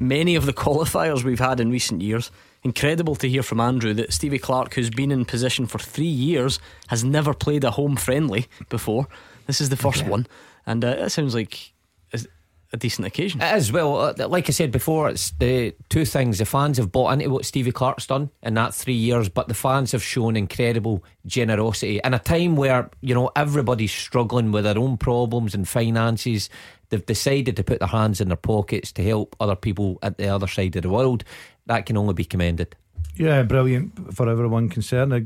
many of the qualifiers we've had in recent years. Incredible to hear from Andrew that Stevie Clarke, who's been in position for 3 years, has never played a home friendly before. This is the first one, and that sounds like a decent occasion. It is. Well, like I said before, it's the two things. The fans have bought into what Stevie Clarke's done in that 3 years, but the fans have shown incredible generosity in a time where, you know, everybody's struggling with their own problems and finances. They've decided to put their hands in their pockets to help other people at the other side of the world. That can only be commended. Yeah, brilliant for everyone concerned. A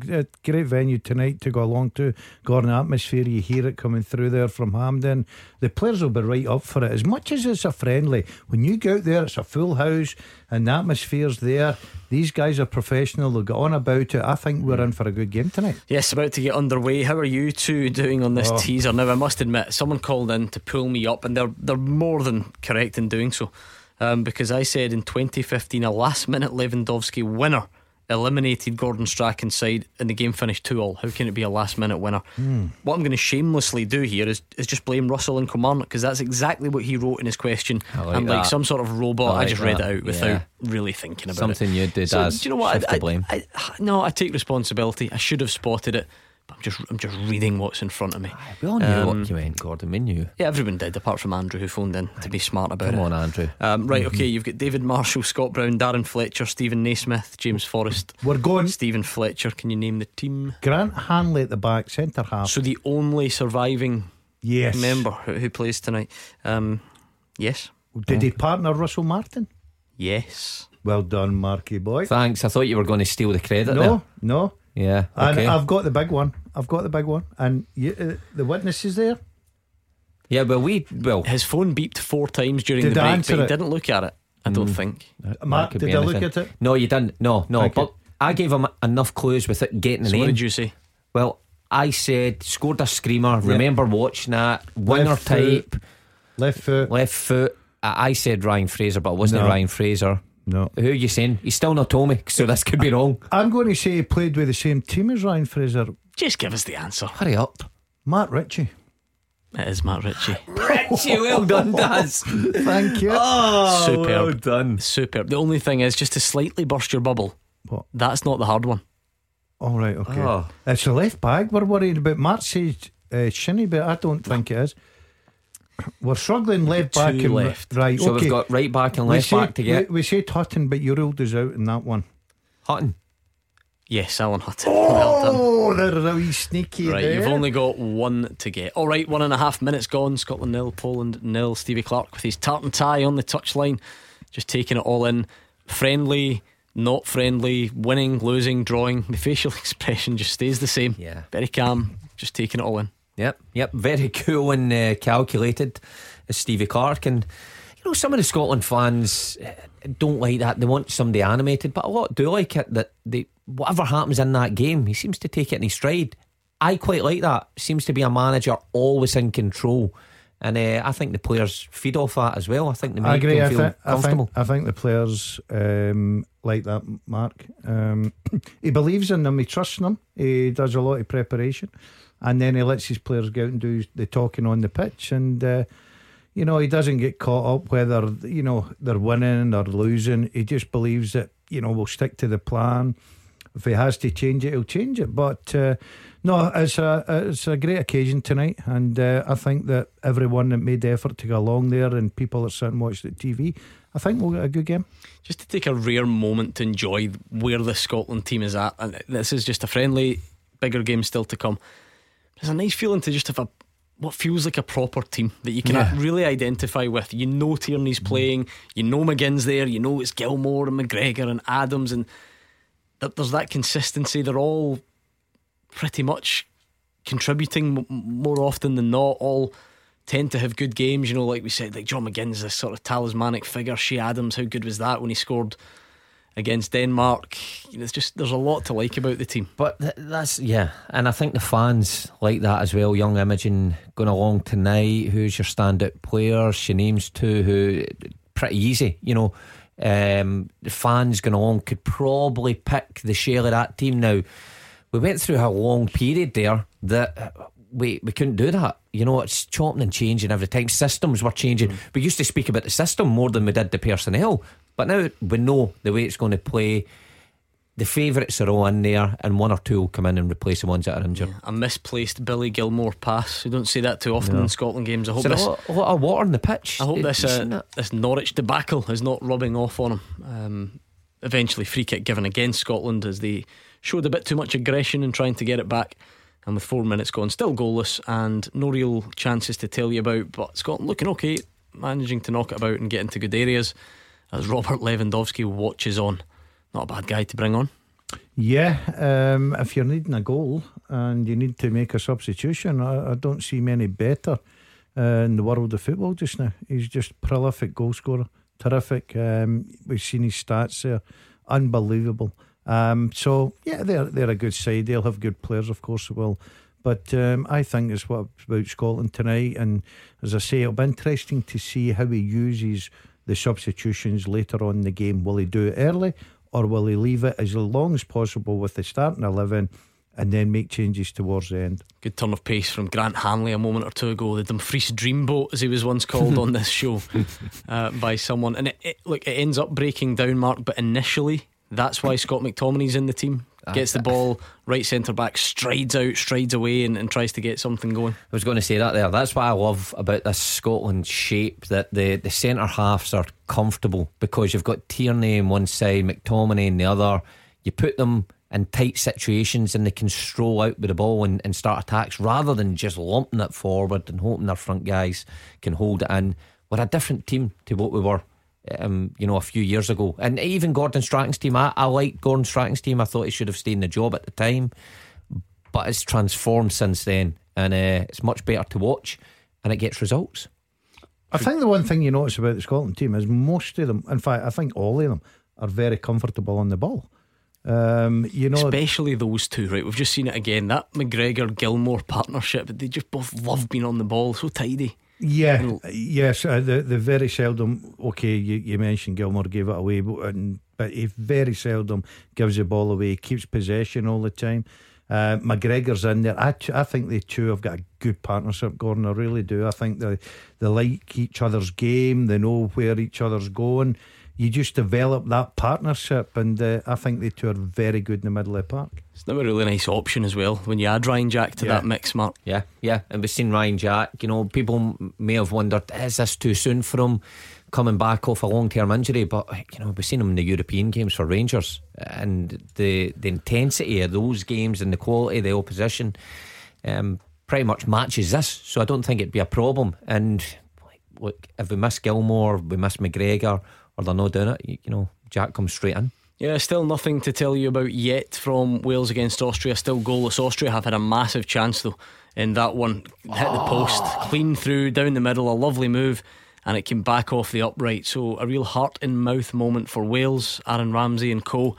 great venue tonight to go along to. Gordon, atmosphere, you hear it coming through there from Hampden. The players will be right up for it. As much as it's a friendly, when you go out there, it's a full house and the atmosphere's there. These guys are professional, they'll get on about it. I think we're in for a good game tonight. Yes, about to get underway. How are you two doing on this teaser? Now, I must admit, someone called in to pull me up, and they're more than correct in doing so, because I said in 2015 a last minute Lewandowski winner eliminated Gordon Strachan's side and the game finished 2-2. How can it be a last minute winner? What I'm going to shamelessly do here is just blame Russell and Kilmarnock, because that's exactly what he wrote in his question. Like some sort of robot, I just read it out without really thinking about something you did. So, do you know what, I take responsibility. I should have spotted it, but I'm just reading what's in front of me. We all knew what you meant, Gordon. We knew. Yeah, everyone did, apart from Andrew, who phoned in to be smart about it. Come on, Andrew. Right, okay, you've got David Marshall, Scott Brown, Darren Fletcher, Stephen Naismith, James Forrest. We're going. Stephen Fletcher, can you name the team? Grant Hanley at the back, centre half. So the only surviving member who plays tonight. Yes. Did he partner Russell Martin? Yes. Well done, Marky boy. Thanks. I thought you were going to steal the credit. No. Yeah, okay. And I've got the big one. And you, the witness is there. Yeah, well, his phone beeped 4 times during the break, but he didn't look at it, I don't think. Mark, did I look at it? No, you didn't. No, okay. But I gave him enough clues without getting the name. So what did you say? Well, I said scored a screamer. Yeah. Remember watching that. Winger type. Left foot. I said Ryan Fraser, but it wasn't Ryan Fraser. No. Who are you saying? He's still not told me, so this could be wrong. I'm going to say he played with the same team as Ryan Fraser. Just give us the answer. Hurry up. Matt Ritchie. It is Matt Ritchie. Ritchie, well done, Daz. Thank you. Oh, superb. Well done. Superb. The only thing is, just to slightly burst your bubble. What? That's not the hard one. Alright, okay. Oh. It's a left back. We're worried about Marcy Shinny, but I don't think it is. We're struggling left back and left. Right, so okay, we've got right back and left back to get. We said Hutton, but you ruled us out in that one. Hutton. Yes, Alan Hutton. Oh, well done. They're really sneaky. Right, there. You've only got one to get. Alright, 1.5 minutes gone. Scotland 0, Poland 0. Stevie Clarke with his tartan tie on the touchline, just taking it all in. Friendly, not friendly, winning, losing, drawing. The facial expression just stays the same. Yeah. Very calm, just taking it all in. Yep, very cool and calculated as Stevie Clarke. And you know, some of the Scotland fans don't like that. They want somebody animated, but a lot do like it, that they, whatever happens in that game, he seems to take it in his stride. I quite like that. Seems to be a manager always in control. And I think the players feed off that as well. I think they make them feel comfortable. I think the players like that, Mark. He believes in them, he trusts them, he does a lot of preparation, and then he lets his players go out and do the talking on the pitch. And you know, he doesn't get caught up whether, you know, they're winning or losing. He just believes that, you know, we'll stick to the plan. If he has to change it, he'll change it. But no, it's a great occasion tonight. And I think that everyone that made the effort to go along there, and people that sat and watched the TV, I think we'll get a good game. Just to take a rare moment to enjoy where the Scotland team is at. And this is just a friendly, bigger game still to come. It's a nice feeling to just have a, what feels like a proper team that you can really identify with. You know Tierney's playing, you know McGinn's there, you know it's Gilmour and McGregor and Adams, and there's that consistency. They're all pretty much contributing more often than not. All tend to have good games. You know, like we said, like John McGinn's this sort of talismanic figure. Che Adams, how good was that when he scored against Denmark? It's just, there's a lot to like about the team. But that's, yeah, and I think the fans like that as well. Young Imogen going along tonight. Who's your standout player? She names two who, pretty easy, you know. The fans going along could probably pick the share of that team. Now, we went through a long period there that we couldn't do that. You know, it's chopping and changing every time. Systems were changing. We used to speak about the system more than we did the personnel. But now we know the way it's going to play. The favourites are all in there, and one or two will come in and replace the ones that are injured. A misplaced Billy Gilmour pass. You don't see that too often in Scotland games. I hope there's a lot of water on the pitch. I hope this Norwich debacle is not rubbing off on him. Eventually free kick given against Scotland, as they showed a bit too much aggression in trying to get it back. And with 4 minutes gone, still goalless, and no real chances to tell you about. But Scotland looking okay, managing to knock it about and get into good areas, as Robert Lewandowski watches on. Not a bad guy to bring on. Yeah, if you're needing a goal and you need to make a substitution, I don't see many better in the world of football just now. He's just prolific goal scorer, terrific. We've seen his stats there, unbelievable. So yeah, they're a good side. They'll have good players, of course they will. But I think it's what about Scotland tonight. And as I say, it'll be interesting to see how he uses the substitutions later on in the game. Will he do it early, or will he leave it as long as possible with the starting 11 and then make changes towards the end? Good turn of pace from Grant Hanley a moment or two ago. The Dumfries Dreamboat, as he was once called on this show by someone. And it ends up breaking down, Mark. But initially, that's why Scott McTominay's in the team. Gets the ball, right centre back, strides out, strides away, and tries to get something going. I was going to say that there. That's what I love about this Scotland shape, that the centre halves are comfortable, because you've got Tierney on one side, McTominay on the other. You put them in tight situations and they can stroll out with the ball and start attacks, rather than just lumping it forward and hoping their front guys can hold it in. We're a different team to what we were you know, a few years ago. And even Gordon Strachan's team, I liked Gordon Strachan's team. I thought he should have stayed in the job at the time, but it's transformed since then. And it's much better to watch, and it gets results. I think the one thing you notice about the Scotland team is most of them, in fact I think all of them, are very comfortable on the ball. You know, especially those two, right? We've just seen it again, that McGregor-Gilmour partnership. They just both love being on the ball. So tidy. Yeah, you know. Yes, they very seldom. Okay, you mentioned Gilmour gave it away, but he very seldom gives the ball away. He keeps possession all the time. McGregor's in there. I think they two have got a good partnership, Gordon. I really do. I think they like each other's game. They know where each other's going. You just develop that partnership, and I think they two are very good in the middle of the park. It's now a really nice option as well when you add Ryan Jack to that mix, Mark. Yeah, and we've seen Ryan Jack. You know, people may have wondered, is this too soon for him coming back off a long-term injury? But you know, we've seen him in the European games for Rangers, and the intensity of those games and the quality of the opposition pretty much matches this. So I don't think it'd be a problem. And look, if we miss Gilmour, we miss McGregor, or they're not doing it, you know, Jack comes straight in. Yeah, still nothing to tell you about yet from Wales against Austria. Still goalless. Austria have had a massive chance though in that one. Hit the post, clean through, down the middle, a lovely move, and it came back off the upright. So a real heart in mouth moment for Wales, Aaron Ramsey and co,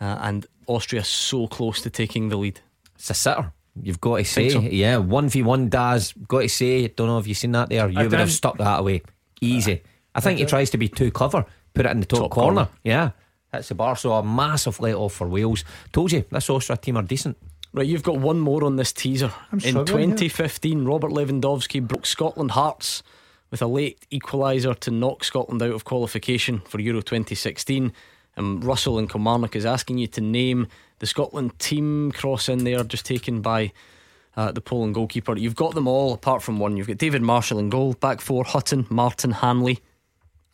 and Austria so close to taking the lead. It's a sitter, you've got to say. So. Yeah, 1v1, Daz, got to say. Don't know if you've seen that there. You would have stuck that away easy. I think he tries to be too clever, put it in the top corner. Yeah, that's the bar. So a massive let off for Wales. Told you, this Austria team are decent. Right, you've got one more on this teaser. In 2015, Robert Lewandowski broke Scotland hearts with a late equaliser to knock Scotland out of qualification for Euro 2016. And Russell in Kilmarnock is asking you to name the Scotland team. Cross in there, just taken by the Poland goalkeeper. You've got them all apart from one. You've got David Marshall in goal, back four Hutton, Martin, Hanley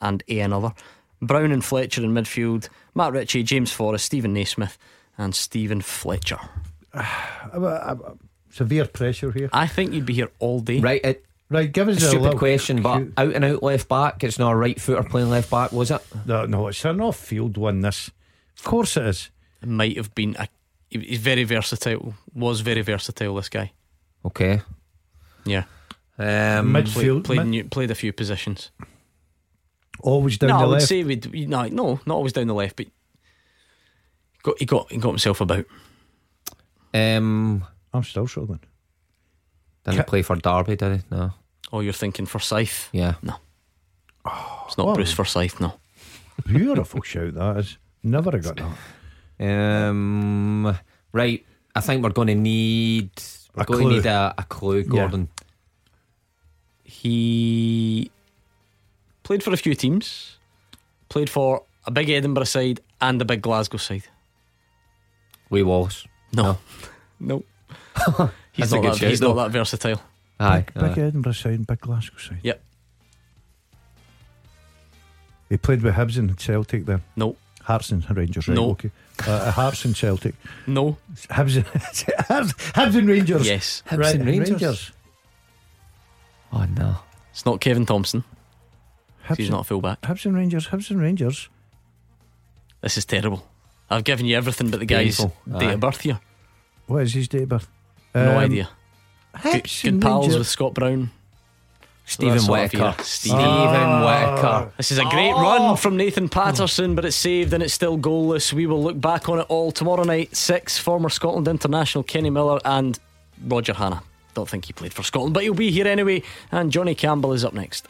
and another, Brown and Fletcher in midfield, Matt Ritchie, James Forrest, Stephen Naismith and Stephen Fletcher. Severe pressure here. I think you'd be here all day. Right, give us a stupid little question, but out and out left back. It's not a right footer playing left back, was it? No, it's an off field one, this. Of course it is. It might have been he's very versatile. Was very versatile, this guy. Okay. Yeah. Midfield. Played a few positions. Always down the left. No, I would say not always down the left, but he got himself about. I'm still struggling. Didn't play for Derby, did he? No. Oh, you're thinking Forsyth? Yeah. No. Oh, it's not Bruce Forsyth, no. Beautiful shout that is. Never have got that. Right, I think we're going to need a clue, Gordon. Yeah. He played for a few teams. Played for a big Edinburgh side and a big Glasgow side. Lee Wallace? No. No. He's not that versatile. Aye. Big Edinburgh side and big Glasgow side. Yep. He played with Hibs and Celtic then. No. Hearts and Rangers. Right? No. Okay. Hearts and Celtic. No. Hibs and Rangers. Yes. Hibs and Rangers. Oh no. It's not Kevin Thompson. He's not a fullback. Hibs and Rangers. This is terrible. I've given you everything but the guy's date of birth here. What is his date of birth? No idea. Good pals with Scott Brown. Stephen Whittaker. This is a great run from Nathan Patterson, but it's saved and it's still goalless. We will look back on it all tomorrow night. Six, former Scotland international Kenny Miller and Roger Hannah. Don't think he played for Scotland, but he'll be here anyway. And Johnny Campbell is up next.